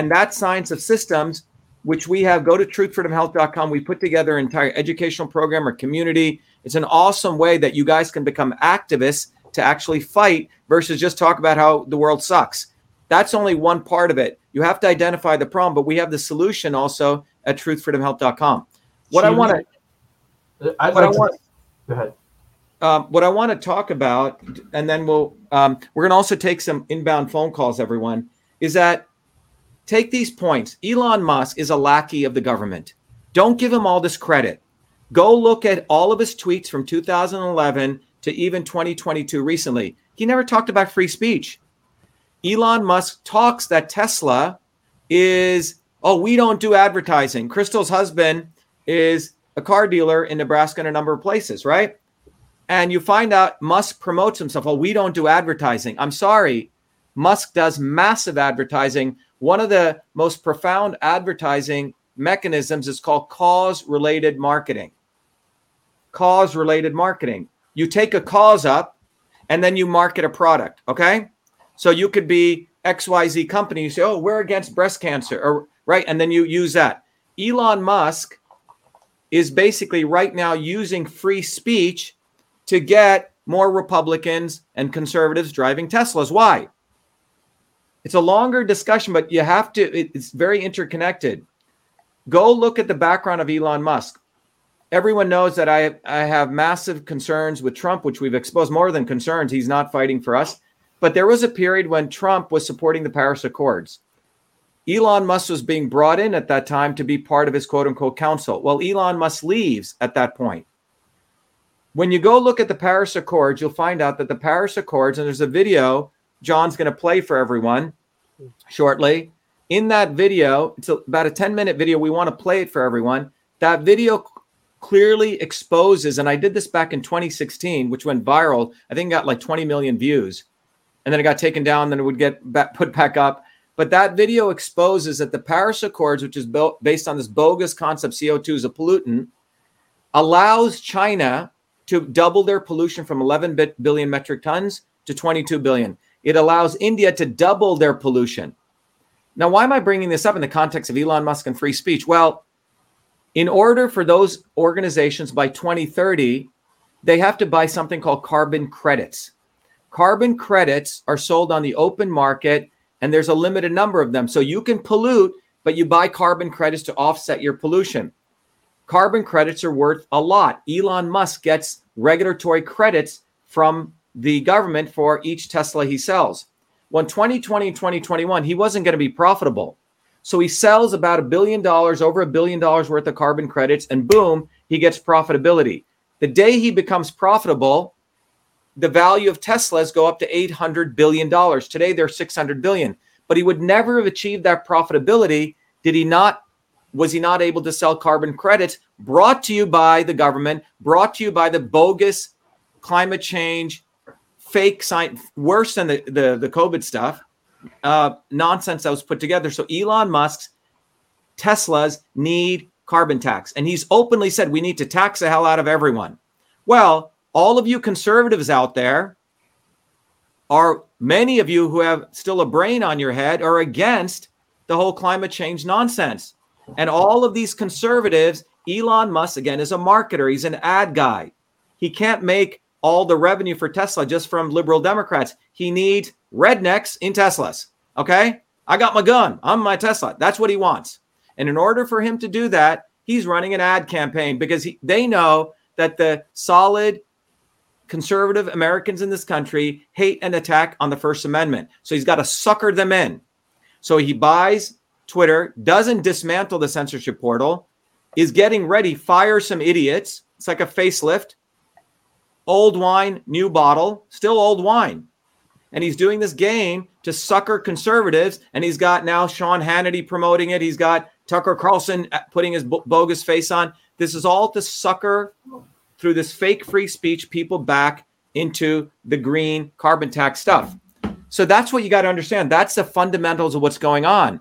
And that science of systems, which we have, go to truthfreedomhealth.com. We put together an entire educational program or community. It's an awesome way that you guys can become activists to actually fight versus just talk about how the world sucks. That's only one part of it. You have to identify the problem, but we have the solution also at truthfreedomhealth.com. Go ahead. What I want to talk about, and then we're going to also take some inbound phone calls, everyone, is that take these points. Elon Musk is a lackey of the government. Don't give him all this credit. Go look at all of his tweets from 2011 to even 2022 recently. He never talked about free speech. Elon Musk talks that Tesla is, oh, we don't do advertising. Crystal's husband is a car dealer in Nebraska and a number of places, right? And you find out Musk promotes himself. Oh, we don't do advertising. I'm sorry. Musk does massive advertising. One of the most profound advertising mechanisms is called cause-related marketing. Cause-related marketing. You take a cause up and then you market a product, okay? So you could be XYZ company. You say, oh, we're against breast cancer, or, right? And then you use that. Elon Musk is basically right now using free speech to get more Republicans and conservatives driving Teslas. Why? It's a longer discussion, but you have to, it's very interconnected. Go look at the background of Elon Musk. Everyone knows that I have massive concerns with Trump, which we've exposed more than concerns. He's not fighting for us. But there was a period when Trump was supporting the Paris Accords. Elon Musk was being brought in at that time to be part of his quote-unquote council. Well, Elon Musk leaves at that point. When you go look at the Paris Accords, you'll find out that the Paris Accords, and there's a video John's going to play for everyone shortly. In that video, it's about a 10-minute video. We want to play it for everyone. That video clearly exposes, and I did this back in 2016, which went viral. I think it got like 20 million views, and then it got taken down, then it would get put back up. But that video exposes that the Paris Accords, which is based on this bogus concept, CO2 is a pollutant, allows China to double their pollution from 11 billion metric tons to 22 billion. It allows India to double their pollution. Now, why am I bringing this up in the context of Elon Musk and free speech? Well, in order for those organizations by 2030, they have to buy something called carbon credits. Carbon credits are sold on the open market, and there's a limited number of them. So you can pollute, but you buy carbon credits to offset your pollution. Carbon credits are worth a lot. Elon Musk gets regulatory credits from the government for each Tesla he sells. Well, in 2020 and 2021, he wasn't going to be profitable. So he sells about $1 billion, over $1 billion worth of carbon credits, and boom, he gets profitability. The day he becomes profitable, the value of Teslas go up to $800 billion. Today, they're $600 billion. but he would never have achieved that profitability did he not, was he not able to sell carbon credits brought to you by the government, brought to you by the bogus climate change, fake science, worse than the COVID stuff, nonsense that was put together. So Elon Musk's Teslas need carbon tax. And he's openly said, we need to tax the hell out of everyone. Well, all of you conservatives out there, are many of you who have still a brain on your head, are against the whole climate change nonsense. And all of these conservatives, Elon Musk, again, is a marketer. He's an ad guy. He can't make all the revenue for Tesla just from liberal Democrats. He needs rednecks in Teslas. Okay? I got my gun. I'm my Tesla. That's what he wants. And in order for him to do that, he's running an ad campaign because they know that the solid conservative Americans in this country hate an attack on the First Amendment. So he's got to sucker them in. So he buys Twitter, doesn't dismantle the censorship portal, is getting ready, fires some idiots. It's like a facelift. Old wine, new bottle, still old wine. And he's doing this game to sucker conservatives. And he's got now Sean Hannity promoting it. He's got Tucker Carlson putting his bogus face on. This is all to sucker through this fake free speech people back into the green carbon tax stuff. So that's what you got to understand. That's the fundamentals of what's going on.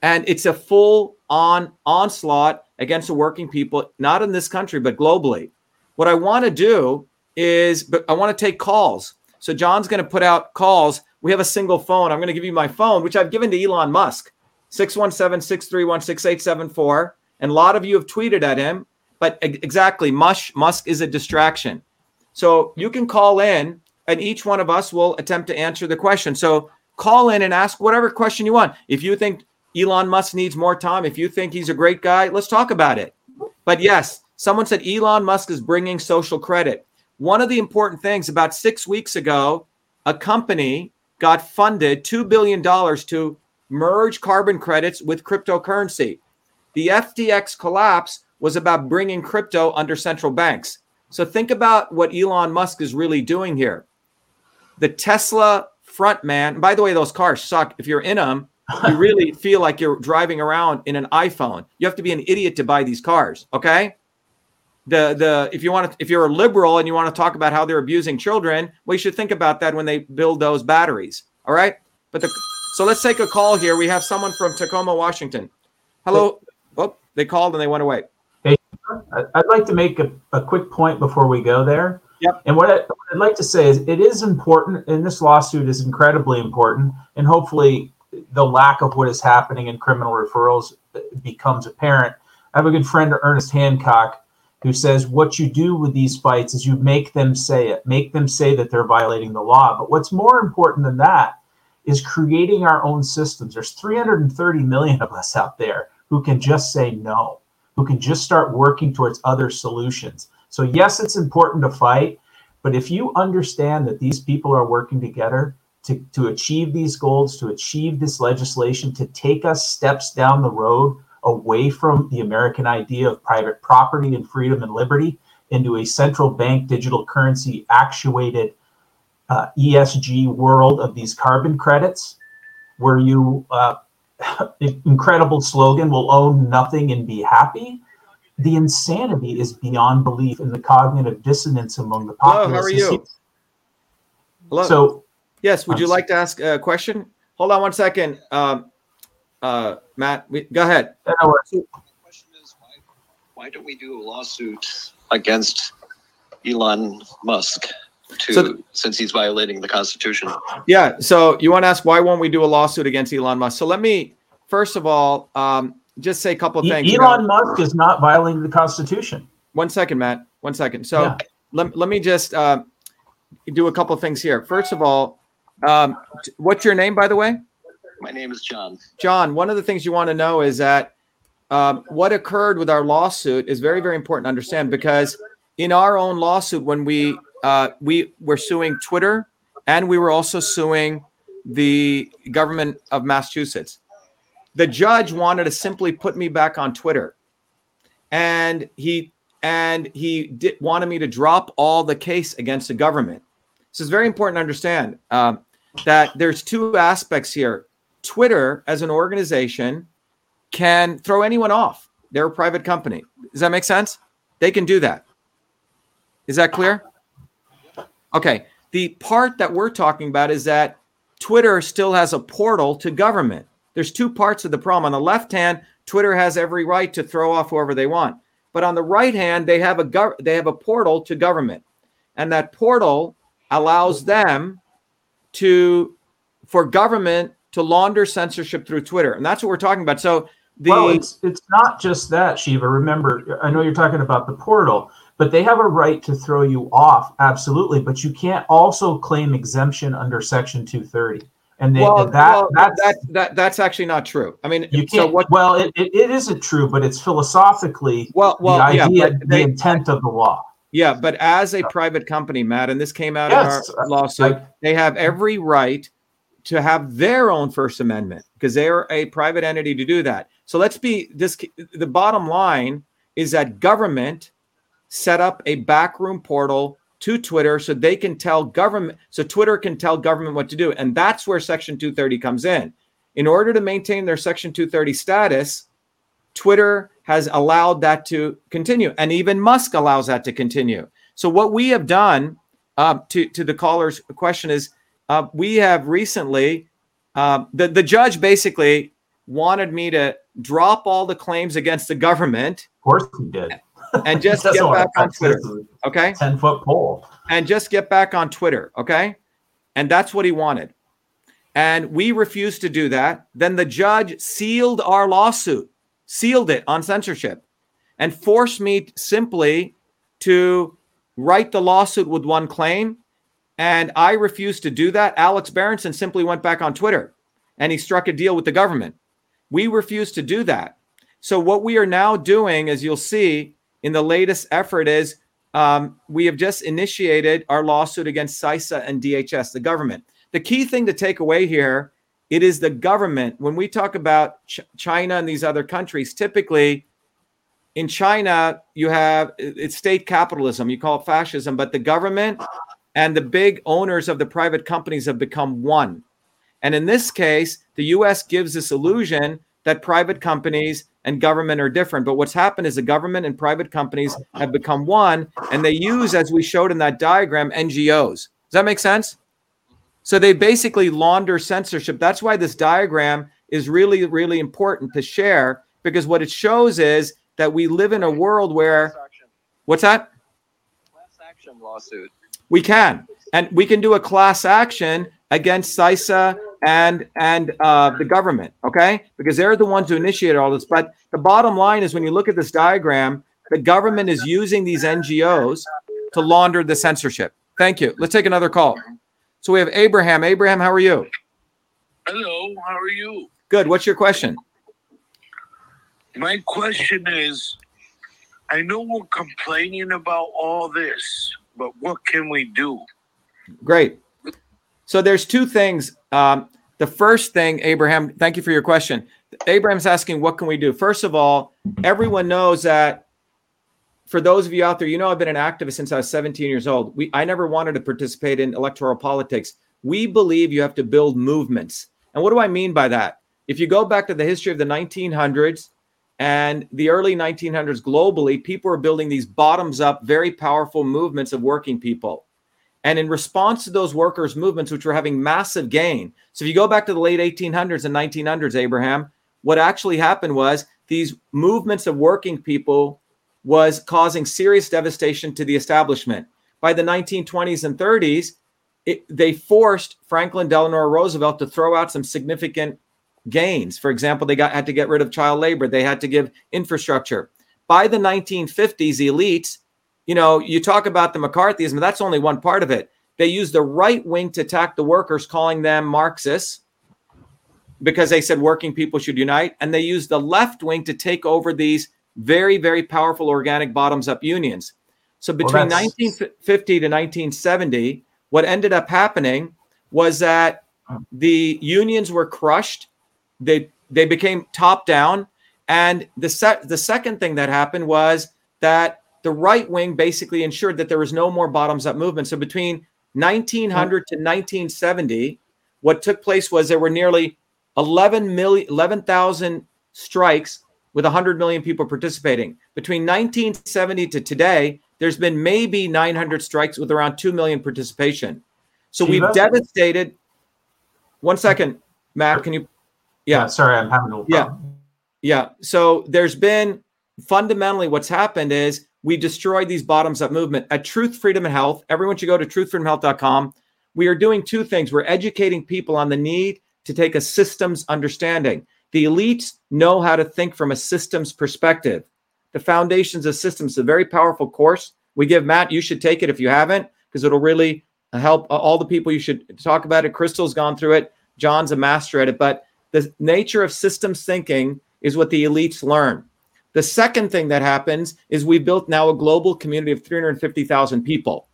And it's a full-on onslaught against the working people, not in this country, but globally. What I want to do is, but I want to take calls. So John's going to put out calls. We have a single phone. I'm going to give you my phone, which I've given to Elon Musk, 617-631-6874. And a lot of you have tweeted at him, but exactly, Musk is a distraction. So you can call in, and each one of us will attempt to answer the question. So call in and ask whatever question you want. If you think Elon Musk needs more time, if you think he's a great guy, let's talk about it. But yes, someone said Elon Musk is bringing social credit. One of the important things, about 6 weeks ago, a company got funded $2 billion to merge carbon credits with cryptocurrency. The FTX collapse was about bringing crypto under central banks. So think about what Elon Musk is really doing here. The Tesla front man, by the way, those cars suck. If you're in them, you really feel like you're driving around in an iPhone. You have to be an idiot to buy these cars, okay? If you're a liberal and you want to talk about how they're abusing children, well, you should think about that when they build those batteries, all right? So let's take a call here. We have someone from Tacoma, Washington. Hello. Oh, they called and they went away. Hey, I'd like to make a quick point before we go there. Yep. And what I'd like to say is it is important, and this lawsuit is incredibly important, and hopefully the lack of what is happening in criminal referrals becomes apparent. I have a good friend, Ernest Hancock, who says what you do with these fights is you make them say it, make them say that they're violating the law. But what's more important than that is creating our own systems. There's 330 million of us out there who can just say no, who can just start working towards other solutions. So yes, it's important to fight, but if you understand that these people are working together to achieve these goals, to achieve this legislation, to take us steps down the road away from the American idea of private property and freedom and liberty into a central bank digital currency actuated ESG world of these carbon credits, where you, incredible slogan, will own nothing and be happy. The insanity is beyond belief, and the cognitive dissonance among the populace. Hello, how are you? Hello. So, yes, would you like to ask a question? Hold on one second, Matt. Go ahead. My question is, why do we do a lawsuit against Elon Musk since he's violating the Constitution? Yeah. So you want to ask why won't we do a lawsuit against Elon Musk? So let me first of all just say a couple of things. Elon Musk is not violating the Constitution. One second, Matt. One second. So yeah. Let me just. Do a couple of things here. First of all, what's your name, by the way? My name is John. John, one of the things you want to know is that what occurred with our lawsuit is very, very important to understand, because in our own lawsuit, when we were suing Twitter, and we were also suing the government of Massachusetts, the judge wanted to simply put me back on Twitter, and he wanted me to drop all the case against the government. So it's very important to understand that there's two aspects here. Twitter as an organization can throw anyone off. They're a private company. Does that make sense? They can do that. Is that clear? Okay. The part that we're talking about is that Twitter still has a portal to government. There's two parts of the problem. On the left hand, Twitter has every right to throw off whoever they want. But on the right hand, they have a portal to government. And that portal allows them for government to launder censorship through Twitter. And that's what we're talking about. So well, it's not just that, Shiva. Remember, I know you're talking about the portal, but they have a right to throw you off. Absolutely. But you can't also claim exemption under Section 230. And that's actually not true. I mean, it isn't true, but it's philosophically the intent of the law. Yeah, but as a private company, Matt, and this came out in our lawsuit, they have every right to have their own First Amendment because they are a private entity to do that. So the bottom line is that government set up a backroom portal to Twitter so they can tell government, so Twitter can tell government what to do. And that's where Section 230 comes in. In order to maintain their Section 230 status, Twitter has allowed that to continue. And even Musk allows that to continue. So what we have done, to the caller's question is, we have recently, the judge basically wanted me to drop all the claims against the government. Of course he did. And just get back on Twitter. Okay. 10-foot pole. And just get back on Twitter. Okay. And that's what he wanted. And we refused to do that. Then the judge sealed our lawsuit, sealed it on censorship, and forced me simply to write the lawsuit with one claim. And I refused to do that. Alex Berenson simply went back on Twitter and he struck a deal with the government. We refused to do that. So what we are now doing, as you'll see in the latest effort, is we have just initiated our lawsuit against CISA and DHS, the government. The key thing to take away here, it is the government. When we talk about China and these other countries, typically in China, you have it's state capitalism. You call it fascism, but the government and the big owners of the private companies have become one. And in this case, the U.S. gives this illusion that private companies and government are different. But what's happened is the government and private companies have become one, and they use, as we showed in that diagram, NGOs. Does that make sense? So they basically launder censorship. That's why this diagram is really, really important to share, because what it shows is that we live in a world where... What's that? Class action lawsuit. We can. And we can do a class action against CISA and the government, okay? Because they're the ones who initiated all this. But the bottom line is when you look at this diagram, the government is using these NGOs to launder the censorship. Thank you. Let's take another call. So we have Abraham. Abraham, how are you? Hello, how are you? Good. What's your question? My question is, I know we're complaining about all this, but what can we do? Great. So there's two things. The first thing, Abraham, thank you for your question. Abraham's asking, what can we do? First of all, everyone knows that for those of you out there, you know, I've been an activist since I was 17 years old. I never wanted to participate in electoral politics. We believe you have to build movements. And what do I mean by that? If you go back to the history of the 1900s and the early 1900s globally, people are building these bottoms up, very powerful movements of working people. And in response to those workers' movements, which were having massive gain. So if you go back to the late 1800s and 1900s, Abraham, what actually happened was these movements of working people was causing serious devastation to the establishment. By the 1920s and 30s, they forced Franklin Delano Roosevelt to throw out some significant gains. For example, they had to get rid of child labor. They had to give infrastructure. By the 1950s, elites, you know, you talk about the McCarthyism, that's only one part of it. They use the right wing to attack the workers, calling them Marxists, because they said working people should unite. And they use the left wing to take over these very, very powerful organic bottoms-up unions. So between 1950 to 1970, what ended up happening was that the unions were crushed. They became top-down. And the second thing that happened was that the right wing basically ensured that there was no more bottoms-up movement. So between 1900 to 1970, what took place was there were nearly 11,000 strikes with 100 million people participating. Between 1970 to today, there's been maybe 900 strikes with around 2 million participation. So we've devastated. 1 second, Matt, can you? Yeah, sorry, I'm having a little problem. Yeah. So there's been fundamentally what's happened is we destroyed these bottoms-up movement. At Truth, Freedom, and Health, everyone should go to truthfreedomhealth.com. We are doing two things. We're educating people on the need to take a systems understanding. The elites know how to think from a systems perspective. The Foundations of Systems is a very powerful course we give. Matt, you should take it if you haven't, because it'll really help all the people. You should talk about it. Crystal's gone through it. John's a master at it. But the nature of systems thinking is what the elites learn. The second thing that happens is we built now a global community of 350,000 people.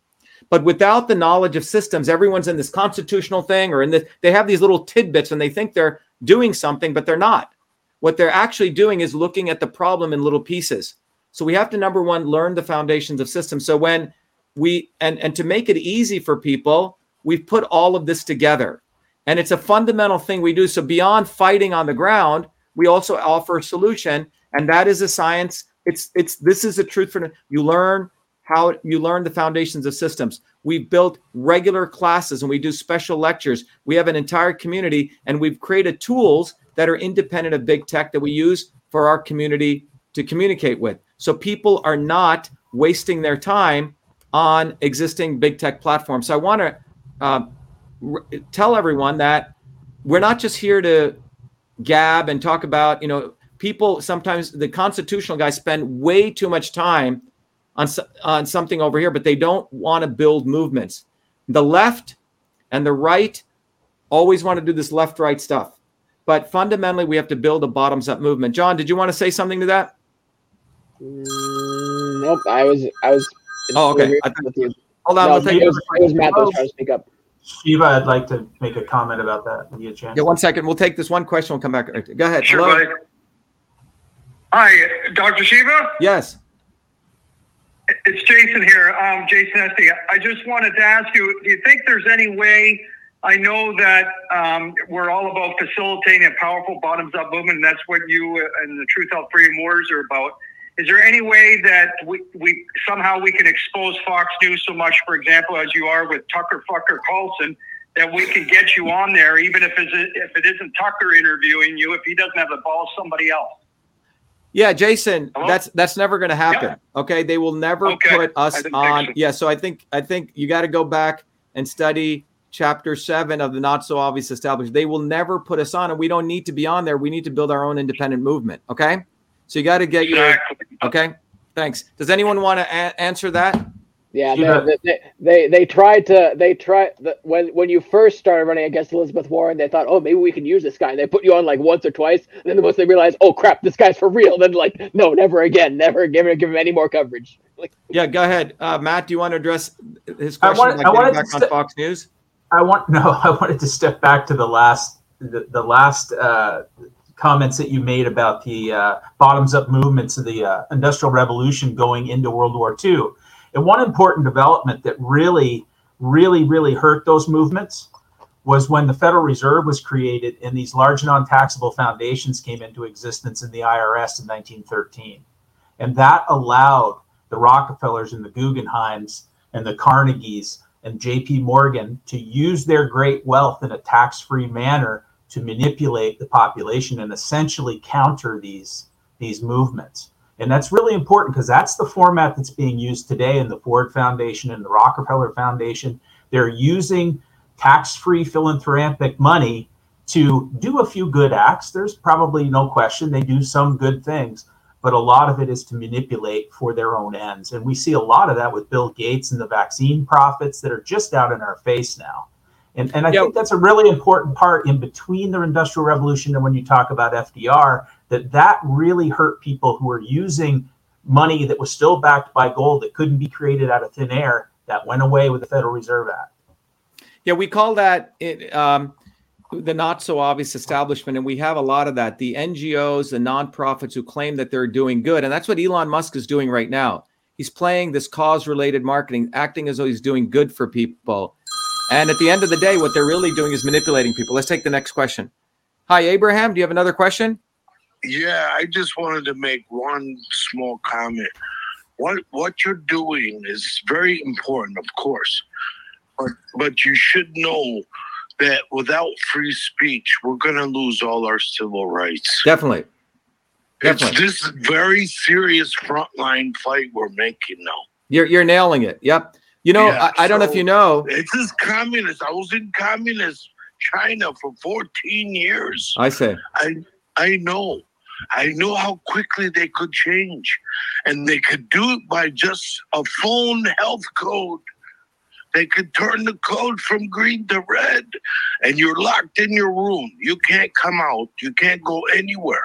But without the knowledge of systems, everyone's in this constitutional thing or in this, they have these little tidbits and they think they're doing something, but they're not. What they're actually doing is looking at the problem in little pieces. So we have to, number one, learn the foundations of systems. So when we, and to make it easy for people, we've put all of this together. And it's a fundamental thing we do. So beyond fighting on the ground, we also offer a solution. And that is a science. This is the truth. For you learn how you learn the foundations of systems. We built regular classes and we do special lectures. We have an entire community and we've created tools that are independent of big tech that we use for our community to communicate with. So people are not wasting their time on existing big tech platforms. So I want to tell everyone that we're not just here to gab and talk about, people sometimes, the constitutional guys spend way too much time on something over here, but they don't want to build movements. The left and the right always want to do this left-right stuff. But fundamentally, we have to build a bottoms-up movement. John, did you want to say something to that? Nope. I was. Oh, okay. Hold on. It was Matt that was trying to speak up. Shiva, I'd like to make a comment about that. Give you a chance. Yeah, 1 second. We'll take this one question. We'll come back. Go ahead. Sure, buddy. Hi, Dr. Shiva? Yes. It's Jason here. Jason Esty. I just wanted to ask you, do you think there's any way, I know that we're all about facilitating a powerful bottoms-up movement, and that's what you and the Truth, Health, Freedom Warriors are about. Is there any way that we somehow we can expose Fox News so much, for example, as you are with Tucker Fucker Carlson, that we can get you on there, even if it isn't Tucker interviewing you, if he doesn't have the ball, somebody else? Yeah, Jason, hello? That's never going to happen. Yeah. Okay, they will never put us on. So. Yeah, so I think you got to go back and study Chapter 7 of the Not So Obvious Established. They will never put us on, and we don't need to be on there. We need to build our own independent movement. Okay, so you got to get your. Okay, thanks. Does anyone want to answer that? Yeah, they tried when you first started running against Elizabeth Warren, they thought, oh, maybe we can use this guy. And they put you on like once or twice, and then once they realized, oh crap, this guy's for real, then like, no, never again, never give him any more coverage. Like, yeah, go ahead, Matt. Do you want to address his question? On Fox News. I wanted to step back to the last comments that you made about the bottoms up movements of the Industrial Revolution going into World War II. And one important development that really, really, really hurt those movements was when the Federal Reserve was created and these large non-taxable foundations came into existence in the IRS in 1913. And that allowed the Rockefellers and the Guggenheims and the Carnegies and J.P. Morgan to use their great wealth in a tax-free manner to manipulate the population and essentially counter these movements. And that's really important because that's the format that's being used today in the Ford Foundation and the Rockefeller Foundation. They're using tax-free philanthropic money to do a few good acts. There's probably no question they do some good things, but a lot of it is to manipulate for their own ends. And we see a lot of that with Bill Gates and the vaccine profits that are just out in our face now. And I think that's a really important part in between the Industrial Revolution and when you talk about FDR, that really hurt people who were using money that was still backed by gold that couldn't be created out of thin air. That went away with the Federal Reserve Act. Yeah, we call that the Not So Obvious Establishment, and we have a lot of that. The NGOs, the nonprofits who claim that they're doing good, and that's what Elon Musk is doing right now. He's playing this cause-related marketing, acting as though he's doing good for people. And at the end of the day, what they're really doing is manipulating people. Let's take the next question. Hi, Abraham. Do you have another question? Yeah, I just wanted to make one small comment. What you're doing is very important, of course, but you should know that without free speech, we're going to lose all our civil rights. Definitely. It's this very serious frontline fight we're making now. You're nailing it. Yep. You know, yeah, I don't know if you know. It's this communist. I was in communist China for 14 years. I say. I know. I know how quickly they could change. And they could do it by just a phone health code. They could turn the code from green to red, and you're locked in your room. You can't come out. You can't go anywhere.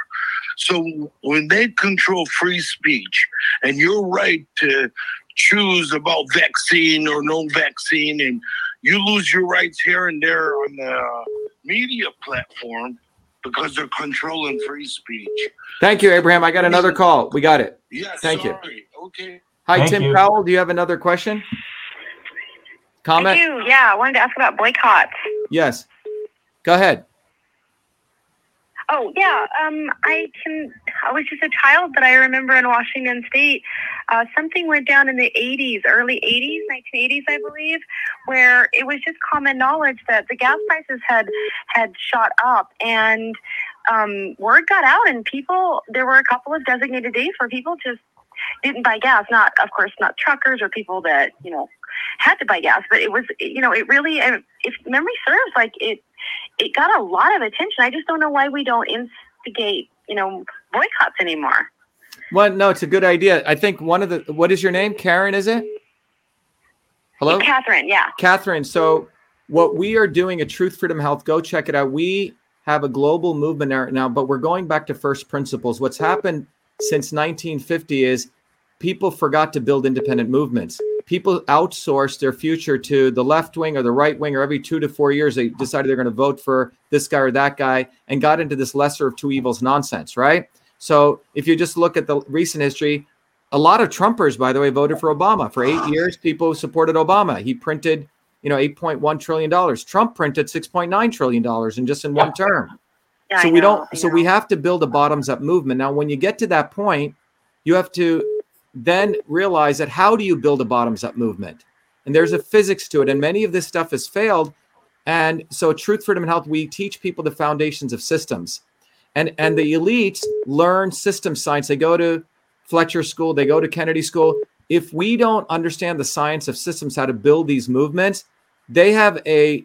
So when they control free speech and your right to choose about vaccine or no vaccine, and you lose your rights here and there on the media platform because they're controlling free speech. Thank you, Abraham. I got another call. We got it. Yes. Thank you. Okay. Hi, Tim Powell. Do you have another question? Comment? I do, yeah. I wanted to ask about boycotts. Yes. Go ahead. Oh, yeah. I was just a child, but I remember in Washington State, something went down in the 80s, early 80s, 1980s, I believe, where it was just common knowledge that the gas prices had shot up, and word got out, and people, there were a couple of designated days where people just didn't buy gas. Not, of course, not truckers or people that, you know, had to buy gas, but it was, you know, it really, if memory serves, like it got a lot of attention. I just don't know why we don't instigate, you know, boycotts anymore. Well, no, it's a good idea. I think what is your name? Karen, is it? Hello? Catherine, yeah. Catherine, so what we are doing at Truth Freedom Health, go check it out. We have a global movement right now, but we're going back to first principles. What's happened since 1950 is people forgot to build independent movements. People outsourced their future to the left wing or the right wing, or every 2 to 4 years, they decided they're going to vote for this guy or that guy and got into this lesser of two evils nonsense, right? So if you just look at the recent history, a lot of Trumpers, by the way, voted for Obama. For 8 years, people supported Obama. He printed, you know, $8.1 trillion. Trump printed $6.9 trillion in one term. Yeah, so we have to build a bottoms up movement. Now, when you get to that point, you have to then realize that how do you build a bottoms-up movement? And there's a physics to it, and many of this stuff has failed. And so Truth, Freedom, and Health, we teach people the foundations of systems. And the elites learn system science. They go to Fletcher School. They go to Kennedy School. If we don't understand the science of systems, how to build these movements, they have a,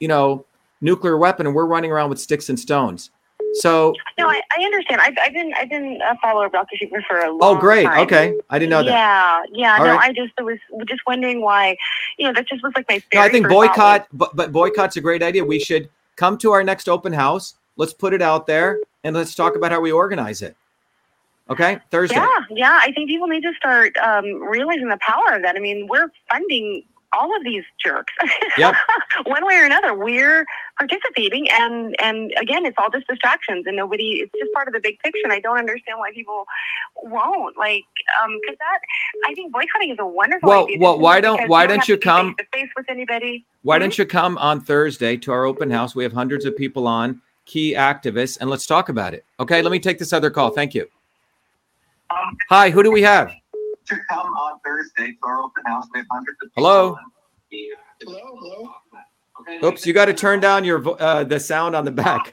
you know, nuclear weapon, and we're running around with sticks and stones. So no, I understand. I've been a follower of Dr. Schieffer for a long time. Oh, great. Time. Okay, I didn't know that. Yeah, yeah. No, right. I was just wondering why. You know, that just was like my favorite. No, I think boycott's a great idea. We should come to our next open house. Let's put it out there and let's talk about how we organize it. Okay, Thursday. Yeah. I think people need to start realizing the power of that. I mean, we're funding all of these jerks. Yep. One way or another, we're participating. And again, it's all just distractions and it's just part of the big picture. And I don't understand why people won't cause that, I think boycotting is a wonderful idea. Well, why don't you come face-to-face with anybody? Why don't you come on Thursday to our open house? We have hundreds of people on, key activists, and let's talk about it. Okay. Let me take this other call. Thank you. Hi, who do we have? To come on Thursday to our open house. We have hundreds of people. Hello. Okay. Oops, you got to turn down your the sound on the back.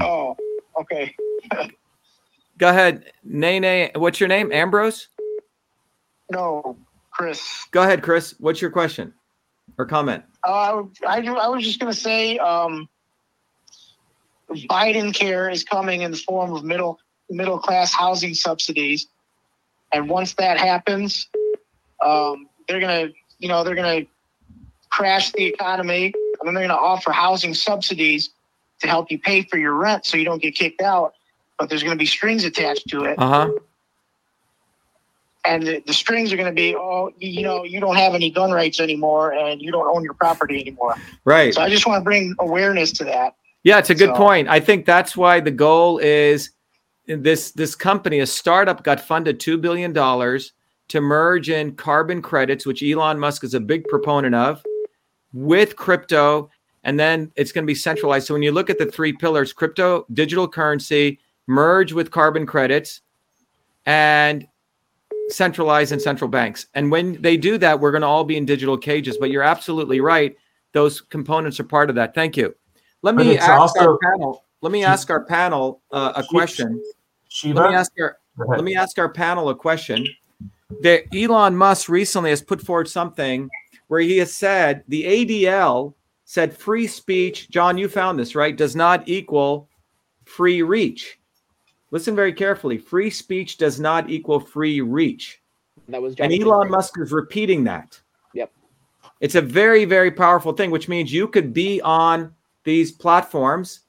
Oh, okay. Go ahead, Nene. What's your name? Ambrose? No, Chris. Go ahead, Chris. What's your question or comment? I was just going to say, Bidencare is coming in the form of middle class housing subsidies. And once that happens, they're gonna crash the economy, and then they're gonna offer housing subsidies to help you pay for your rent so you don't get kicked out. But there's gonna be strings attached to it. And the strings are gonna be, you don't have any gun rights anymore, and you don't own your property anymore. Right. So I just want to bring awareness to that. Yeah, it's a good point. I think that's why the goal is. This company, a startup, got funded $2 billion to merge in carbon credits, which Elon Musk is a big proponent of, with crypto And then it's going to be centralized. So when you look at the three pillars, crypto, digital currency, merge with carbon credits, and centralized and central banks. And when they do that, we're going to all be in digital cages. But you're absolutely right. Those components are part of that. Thank you. Let me ask our panel a question. Elon Musk recently has put forward something where he has said the ADL said free speech. John, you found this, right? Does not equal free reach. Listen very carefully. Free speech does not equal free reach. That was John. And Elon Musk is repeating that. Yep. It's a very, very powerful thing, which means you could be on these platforms,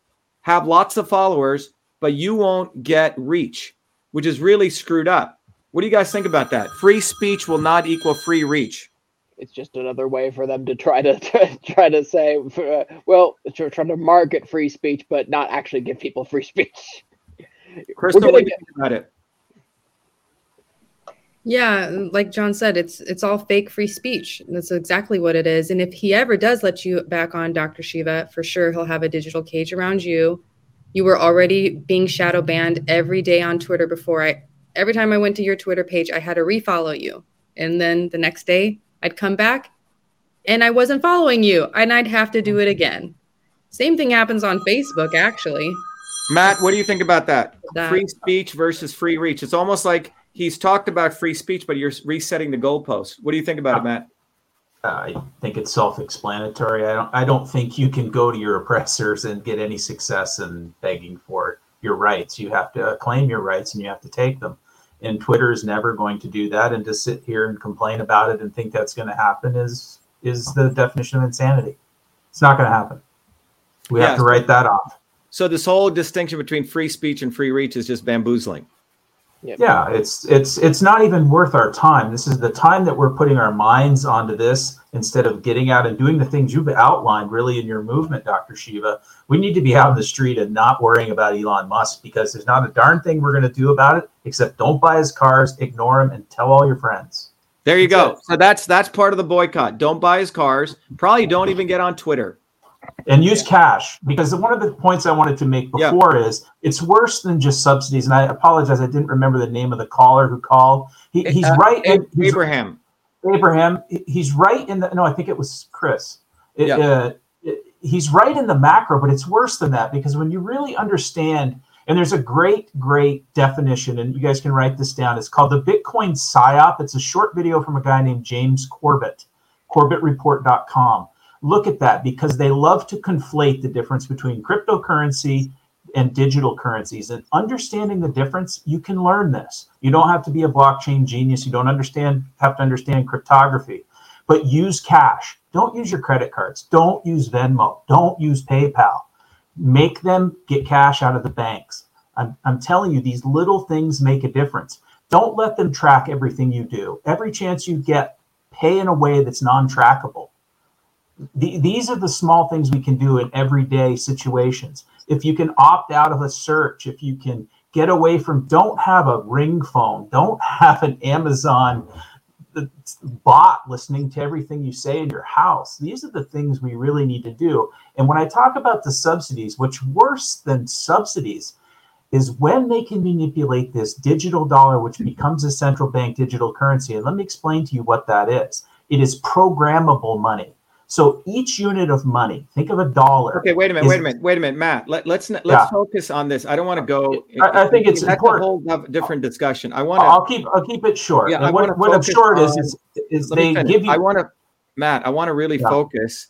have lots of followers, but you won't get reach, which is really screwed up. What do you guys think about that? Free speech will not equal free reach. It's just another way for them to try to say, well, they're trying to market free speech, but not actually give people free speech. Crystal, what do you think about it? Yeah, like John said, it's all fake free speech. That's exactly what it is. And if he ever does let you back on, Dr. Shiva, for sure he'll have a digital cage around you. You were already being shadow banned every day on Twitter before. Every time I went to your Twitter page, I had to refollow you. And then the next day, I'd come back and I wasn't following you and I'd have to do it again. Same thing happens on Facebook, actually. Matt, what do you think about that? Free speech versus free reach. It's almost like he's talked about free speech, but you're resetting the goalposts. What do you think about it, Matt? I think it's self-explanatory. I don't think you can go to your oppressors and get any success in begging for your rights. You have to claim your rights and you have to take them. And Twitter is never going to do that. And to sit here and complain about it and think that's going to happen is the definition of insanity. It's not going to happen. We have to write that off. So this whole distinction between free speech and free reach is just bamboozling. Yep. Yeah, it's not even worth our time. This is the time that we're putting our minds onto this instead of getting out and doing the things you've outlined really in your movement, Dr. Shiva. We need to be out in the street and not worrying about Elon Musk because there's not a darn thing we're going to do about it except don't buy his cars, ignore him, and tell all your friends. There you go. So that's part of the boycott. Don't buy his cars. Probably don't even get on Twitter. And use cash, because one of the points I wanted to make before is it's worse than just subsidies. And I apologize, I didn't remember the name of the caller who called. He's right. Abraham. Abraham. He's right in the. No, I think it was Chris. He's right in the macro, but it's worse than that because when you really understand, and there's a great definition, and you guys can write this down. It's called the Bitcoin PSYOP. It's a short video from a guy named James Corbett, CorbettReport.com. Look at that because they love to conflate the difference between cryptocurrency and digital currencies. And understanding the difference, you can learn this. You don't have to be a blockchain genius. You don't have to understand cryptography, but use cash. Don't use your credit cards. Don't use Venmo. Don't use PayPal. Make them get cash out of the banks. I'm telling you, these little things make a difference. Don't let them track everything you do. Every chance you get, pay in a way that's non-trackable. These are the small things we can do in everyday situations. If you can opt out of a search, if you can get away from, don't have a Ring phone, don't have an Amazon bot listening to everything you say in your house. These are the things we really need to do. And when I talk about the subsidies, what's worse than subsidies is when they can manipulate this digital dollar, which becomes a central bank digital currency. And let me explain to you what that is. It is programmable money. So each unit of money, think of a dollar. Okay, wait a minute, Matt. Let's focus on this. I don't want to go. I think it's important. That's a whole different discussion. I'll keep it short. Yeah, what I'm short on, is they give you. I want to really focus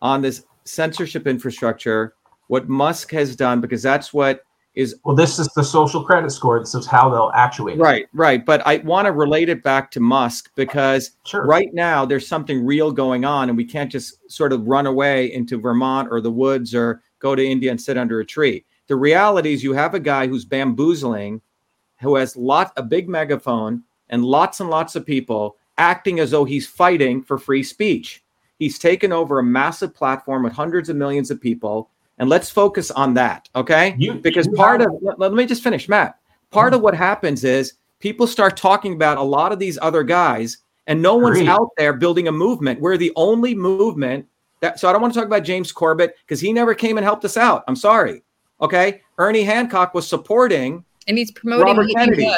on this censorship infrastructure. What Musk has done, because that's what is. Well, this is the social credit score. This is how they'll actuate. Right. But I want to relate it back to Musk because right now there's something real going on and we can't just sort of run away into Vermont or the woods or go to India and sit under a tree. The reality is you have a guy who's bamboozling, who has a big megaphone and lots of people acting as though he's fighting for free speech. He's taken over a massive platform with hundreds of millions of people. And let's focus on that, okay? Let me just finish, Matt. Part of what happens is people start talking about a lot of these other guys and no one's out there building a movement. We're the only movement So I don't want to talk about James Corbett because he never came and helped us out. I'm sorry. Okay. Ernie Hancock was supporting and he's promoting Robert Kennedy.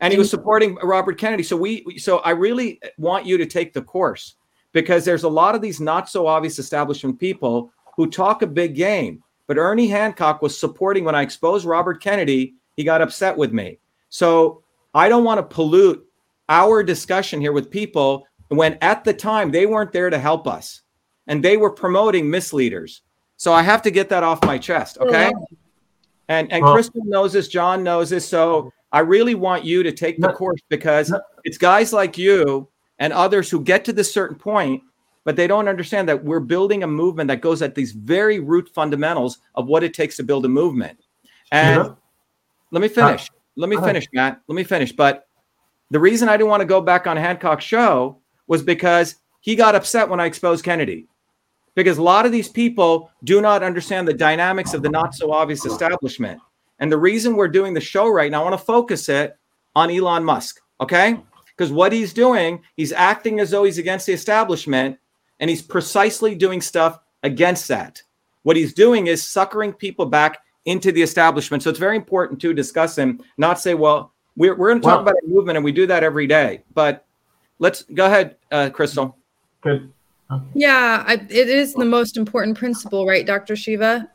And he was supporting Robert Kennedy. So I really want you to take the course because there's a lot of these not so obvious establishment people who talk a big game, but Ernie Hancock was supporting when I exposed Robert Kennedy, he got upset with me. So I don't want to pollute our discussion here with people when at the time they weren't there to help us and they were promoting misleaders. So I have to get that off my chest. Okay. And Crystal knows this, John knows this. So I really want you to take the course because it's guys like you and others who get to this certain point, but they don't understand that we're building a movement that goes at these very root fundamentals of what it takes to build a movement. And let me finish. Let me finish, Matt. But the reason I didn't want to go back on Hancock's show was because he got upset when I exposed Kennedy. Because a lot of these people do not understand the dynamics of the not so obvious establishment. And the reason we're doing the show right now, I want to focus it on Elon Musk, okay? Because what he's doing, he's acting as though he's against the establishment, and he's precisely doing stuff against that. What he's doing is suckering people back into the establishment. So it's very important to discuss him, not say, well, we're going to talk about a movement, and we do that every day. But let's go ahead, Crystal. Good. Yeah, it is the most important principle, right, Dr. Shiva?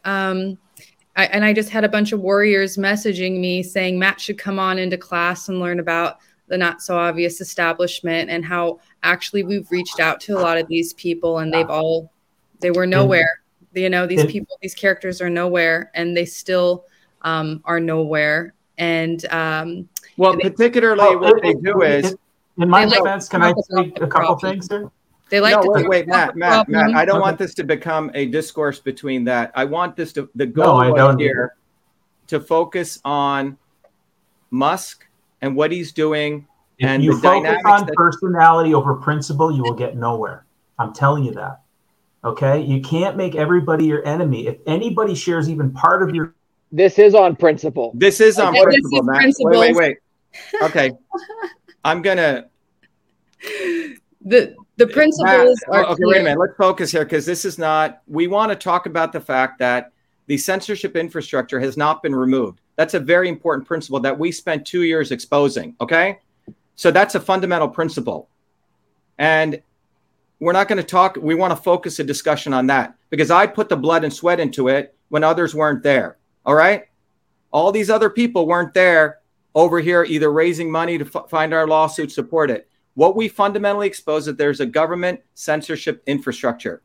I just had a bunch of warriors messaging me saying Matt should come on into class and learn about the not so obvious establishment and how actually we've reached out to a lot of these people and they were nowhere. You know, these people, these characters are nowhere and they still are nowhere. And particularly what they do is, in my defense, can I say a couple things here? They like Matt. I don't want this to become a discourse between that. I want this to the goal here to focus on Musk and what he's doing. If and you the focus on personality over principle, you will get nowhere. I'm telling you that. Okay, you can't make everybody your enemy. If anybody shares even part of your, this is on principle. This is on principle, Matt. Principles. Wait. Okay, I'm gonna. The principles are okay, wait a minute. Let's focus here because this is not – we want to talk about the fact that the censorship infrastructure has not been removed. That's a very important principle that we spent 2 years exposing, okay? So that's a fundamental principle. And we're not going to talk – we want to focus a discussion on that because I put the blood and sweat into it when others weren't there, all right? All these other people weren't there over here either raising money to find our lawsuit, support it. What we fundamentally expose is that there's a government censorship infrastructure.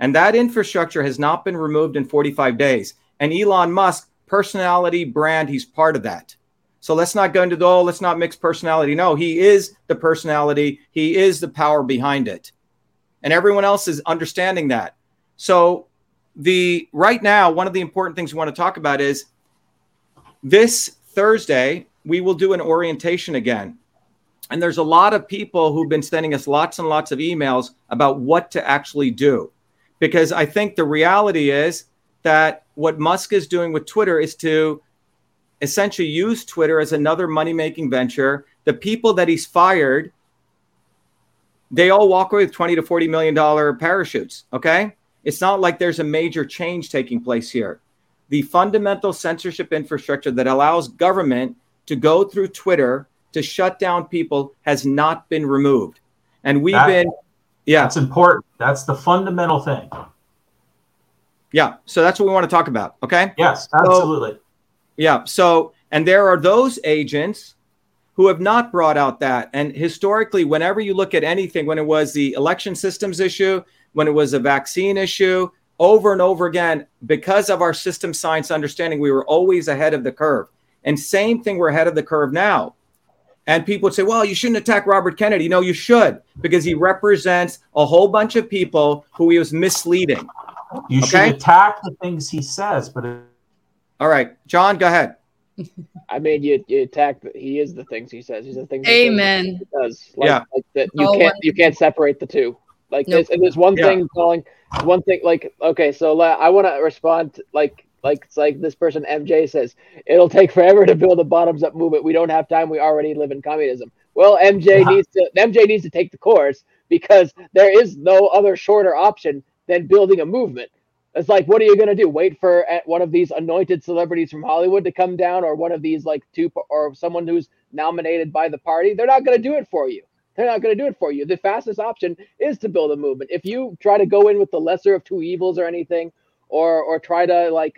And that infrastructure has not been removed in 45 days. And Elon Musk, personality, brand, he's part of that. So let's not go into the, let's not mix personality. No, he is the personality. He is the power behind it. And everyone else is understanding that. So right now, one of the important things we want to talk about is this Thursday, we will do an orientation again. And there's a lot of people who've been sending us lots and lots of emails about what to actually do. Because I think the reality is that what Musk is doing with Twitter is to essentially use Twitter as another money-making venture. The people that he's fired, they all walk away with $20 to $40 million parachutes, okay? It's not like there's a major change taking place here. The fundamental censorship infrastructure that allows government to go through Twitter to shut down people has not been removed. And that's important. That's the fundamental thing. Yeah. So that's what we want to talk about. Okay. Yes, absolutely. So there are those agents who have not brought out that. And historically, whenever you look at anything, when it was the election systems issue, when it was a vaccine issue, over and over again, because of our system science understanding, we were always ahead of the curve. And same thing, we're ahead of the curve now. And people would say, well, you shouldn't attack Robert Kennedy. No, you should, because he represents a whole bunch of people who he was misleading. You should attack the things he says. All right, John, go ahead. I mean, you attack, he is the things he says. He's the things Amen. He does. Like that you can't separate the two. Like nope. There's one thing calling, one thing like, okay, so I want to respond to, like it's like this person MJ says, it'll take forever to build a bottoms up movement. We don't have time. We already live in communism. Well, MJ needs to take the course because there is no other shorter option than building a movement. It's like, what are you going to do? Wait for one of these anointed celebrities from Hollywood to come down, or one of these like two, or someone who's nominated by the party? They're not going to do it for you. They're not going to do it for you. The fastest option is to build a movement. If you try to go in with the lesser of two evils or anything, or try to like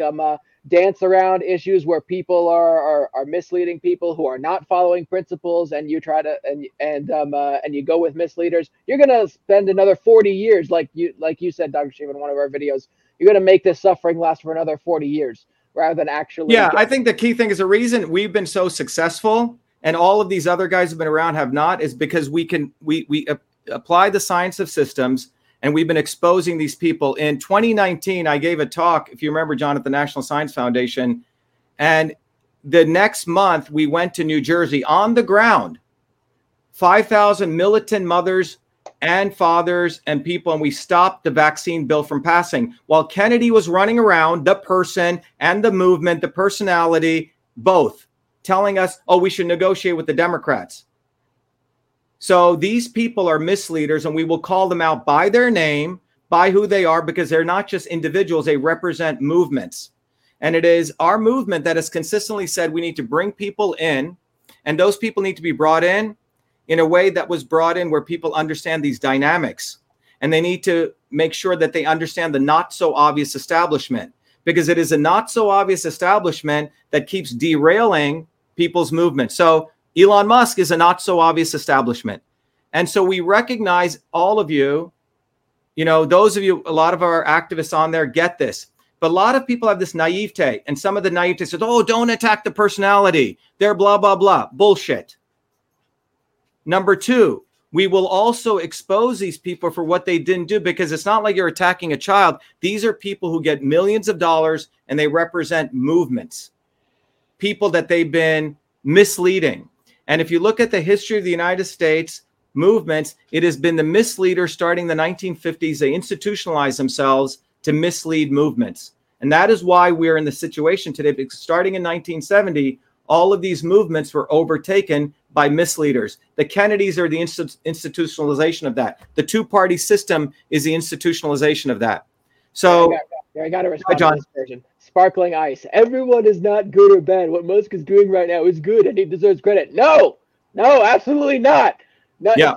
dance around issues where people are misleading people who are not following principles, and you try to and you go with misleaders, you're going to spend another 40 years, like you said, Dr. Shiva, in one of our videos. You're going to make this suffering last for another 40 years rather than actually. Yeah, I think the key thing is the reason we've been so successful and all of these other guys who've been around have not is because we apply the science of systems, and we've been exposing these people. In 2019, I gave a talk, if you remember, John, at the National Science Foundation. And the next month we went to New Jersey on the ground, 5,000 militant mothers and fathers and people, and we stopped the vaccine bill from passing. While Kennedy was running around, the person and the movement, the personality, both telling us, oh, we should negotiate with the Democrats. So these people are misleaders, and we will call them out by their name, by who they are, because they're not just individuals, they represent movements. And it is our movement that has consistently said we need to bring people in, and those people need to be brought in a way that was brought in where people understand these dynamics, and they need to make sure that they understand the not so obvious establishment, because it is a not so obvious establishment that keeps derailing people's movement. So Elon Musk is a not so obvious establishment. And so we recognize all of you, you know, those of you, a lot of our activists on there get this, but a lot of people have this naivete, and some of the naivete says, oh, don't attack the personality. They're blah, blah, blah. Bullshit. Number two, we will also expose these people for what they didn't do, because it's not like you're attacking a child. These are people who get millions of dollars, and they represent movements, people that they've been misleading. And if you look at the history of the United States movements, it has been the misleaders starting the 1950s. They institutionalized themselves to mislead movements. And that is why we're in the situation today, because starting in 1970, all of these movements were overtaken by misleaders. The Kennedys are the institutionalization of that. The two-party system is the institutionalization of that. So I got to respond to this version. Sparkling ice. Everyone is not good or bad. What Musk is doing right now is good, and he deserves credit. No, absolutely not. No, yeah.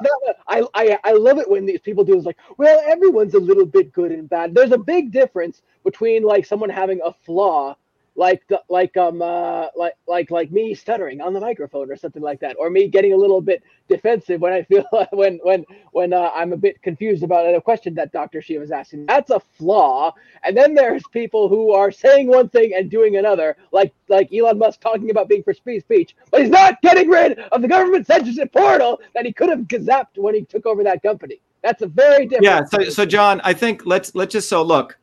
I love it when these people do is like, well, everyone's a little bit good and bad. There's a big difference between like someone having a flaw, like me stuttering on the microphone or something like that, or me getting a little bit defensive when I feel when I'm a bit confused about a question that Dr. Shiva was asking. That's a flaw. And then there's people who are saying one thing and doing another, like Elon Musk talking about being for free speech, but he's not getting rid of the government censorship portal that he could have gazapped when he took over that company. That's a very different. Yeah. So John, I think let's just look.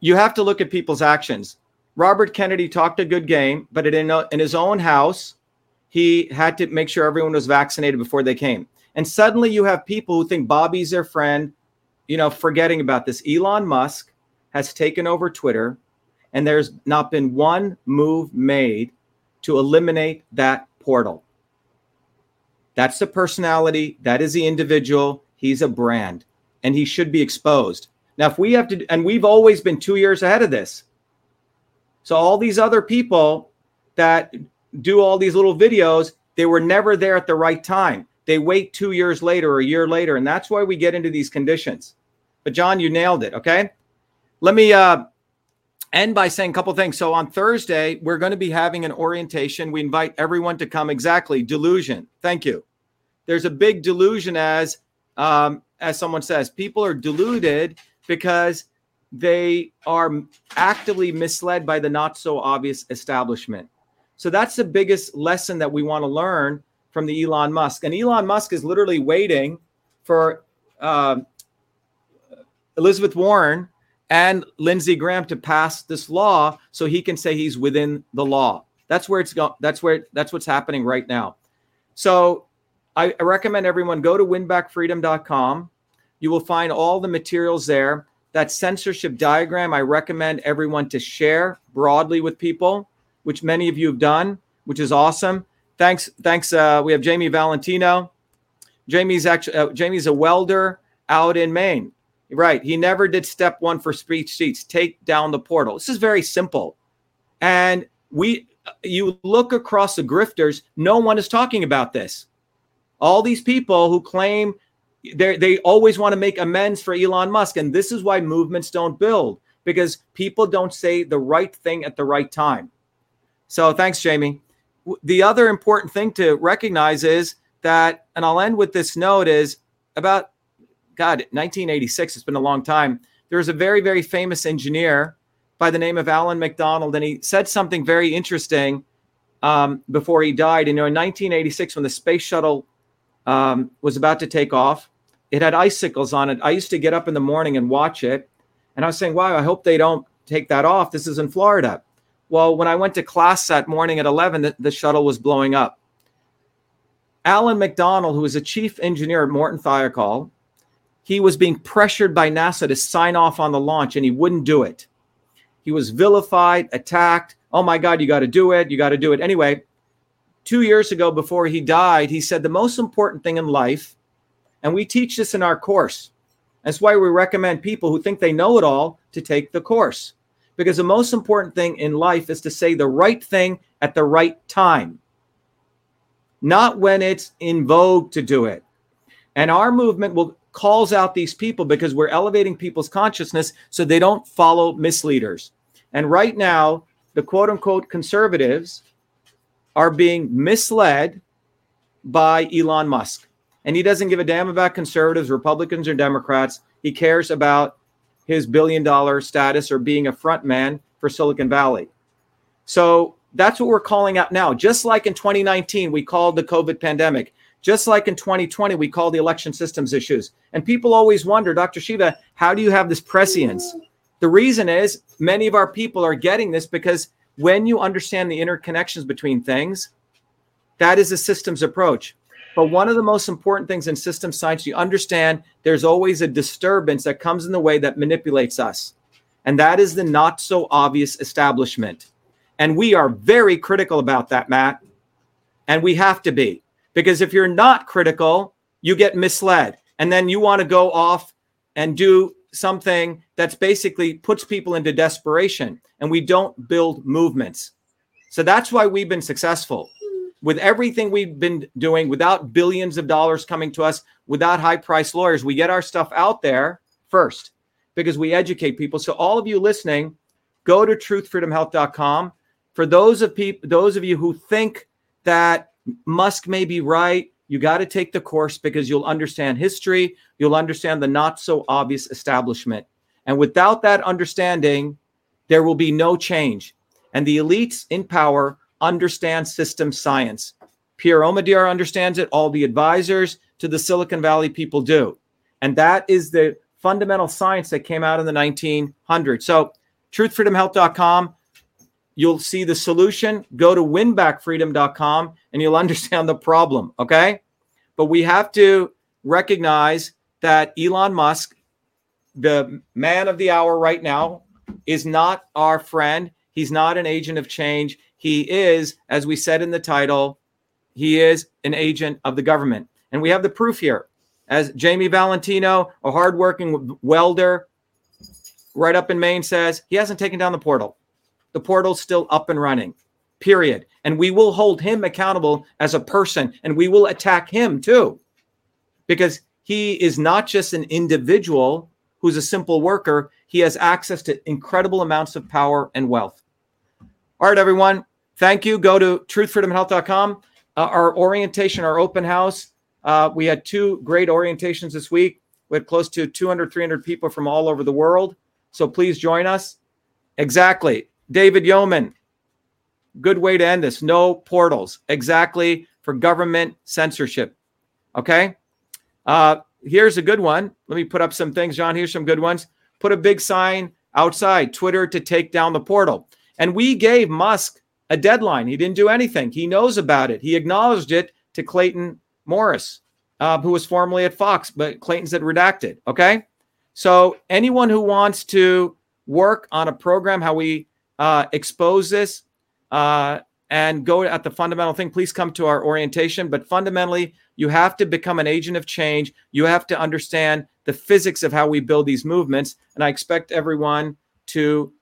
You have to look at people's actions. Robert Kennedy talked a good game, but in his own house, he had to make sure everyone was vaccinated before they came. And suddenly you have people who think Bobby's their friend, you know, forgetting about this. Elon Musk has taken over Twitter, and there's not been one move made to eliminate that portal. That's the personality. That is the individual. He's a brand, and he should be exposed. Now, if we have to, and we've always been 2 years ahead of this. So all these other people that do all these little videos, they were never there at the right time. They wait 2 years later or a year later, and that's why we get into these conditions. But John, you nailed it, okay? Let me end by saying a couple things. So on Thursday, we're going to be having an orientation. We invite everyone to come. Exactly, delusion. Thank you. There's a big delusion, as someone says. People are deluded because they are actively misled by the not so obvious establishment. So that's the biggest lesson that we want to learn from the Elon Musk. And Elon Musk is literally waiting for Elizabeth Warren and Lindsey Graham to pass this law so he can say he's within the law. That's where it's going. That's what's happening right now. So I recommend everyone go to winbackfreedom.com. You will find all the materials there. That censorship diagram, I recommend everyone to share broadly with people, which many of you have done, which is awesome. Thanks. We have Jamie Valentino. Jamie's a welder out in Maine. Right. He never did step one for speech seats, take down the portal. This is very simple. And you look across the grifters, no one is talking about this. All these people who claim they always want to make amends for Elon Musk. And this is why movements don't build, because people don't say the right thing at the right time. So thanks, Jamie. The other important thing to recognize is that, and I'll end with this note, is about, 1986, it's been a long time. There was a very, very famous engineer by the name of Alan MacDonald, and he said something very interesting before he died. You know, in 1986, when the space shuttle was about to take off, it had icicles on it. I used to get up in the morning and watch it, and I was saying, wow, I hope they don't take that off. This is in Florida. Well, when I went to class that morning at 11, the shuttle was blowing up. Alan MacDonald, who was a chief engineer at Morton Thiokol, he was being pressured by NASA to sign off on the launch, and he wouldn't do it. He was vilified, attacked. Oh, my God, you got to do it. You got to do it. Anyway, 2 years ago before he died, he said the most important thing in life, and we teach this in our course. That's why we recommend people who think they know it all to take the course, because the most important thing in life is to say the right thing at the right time, not when it's in vogue to do it. And our movement calls out these people because we're elevating people's consciousness so they don't follow misleaders. And right now, the quote-unquote conservatives are being misled by Elon Musk. And he doesn't give a damn about conservatives, Republicans, or Democrats. He cares about his billion-dollar status or being a front man for Silicon Valley. So that's what we're calling out now. Just like in 2019, we called the COVID pandemic. Just like in 2020, we call the election systems issues. And people always wonder, Dr. Shiva, how do you have this prescience? The reason is many of our people are getting this because when you understand the interconnections between things, that is a systems approach. But one of the most important things in systems science, you understand there's always a disturbance that comes in the way that manipulates us. And that is the not so obvious establishment. And we are very critical about that, Matt. And we have to be. Because if you're not critical, you get misled. And then you want to go off and do something that's basically puts people into desperation. And we don't build movements. So that's why we've been successful. With everything we've been doing, without billions of dollars coming to us, without high-priced lawyers, we get our stuff out there first because we educate people. So all of you listening, go to truthfreedomhealth.com. For those of you who think that Musk may be right, you got to take the course because you'll understand history. You'll understand the not so obvious establishment. And without that understanding, there will be no change. And the elites in power understand system science. Pierre Omidyar understands it. All the advisors to the Silicon Valley people do. And that is the fundamental science that came out in the 1900s. So truthfreedomhealth.com. You'll see the solution. Go to winbackfreedom.com and you'll understand the problem, okay? But we have to recognize that Elon Musk, the man of the hour right now, is not our friend. He's not an agent of change. He is, as we said in the title, he is an agent of the government. And we have the proof here. As Jamie Valentino, a hardworking welder right up in Maine, says, he hasn't taken down the portal. The portal's still up and running, period. And we will hold him accountable as a person, and we will attack him too, because he is not just an individual who's a simple worker. He has access to incredible amounts of power and wealth. All right, everyone. Thank you. Go to truthfreedomhealth.com. Our orientation, our open house. We had two great orientations this week. We had close to 200, 300 people from all over the world. So please join us. Exactly. David Yeoman, good way to end this. No portals, exactly, for government censorship. Okay? Here's a good one. Let me put up some things, John. Here's some good ones. Put a big sign outside, Twitter to take down the portal. And we gave Musk a deadline. He didn't do anything. He knows about it. He acknowledged it to Clayton Morris, who was formerly at Fox, but Clayton said redacted. Okay? So anyone who wants to work on a program, how we expose this and go at the fundamental thing. Please come to our orientation. But fundamentally, you have to become an agent of change. You have to understand the physics of how we build these movements. And I expect everyone to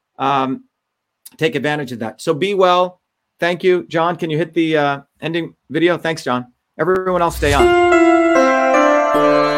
take advantage of that. So be well. Thank you. John, can you hit the ending video? Thanks, John. Everyone else, stay on.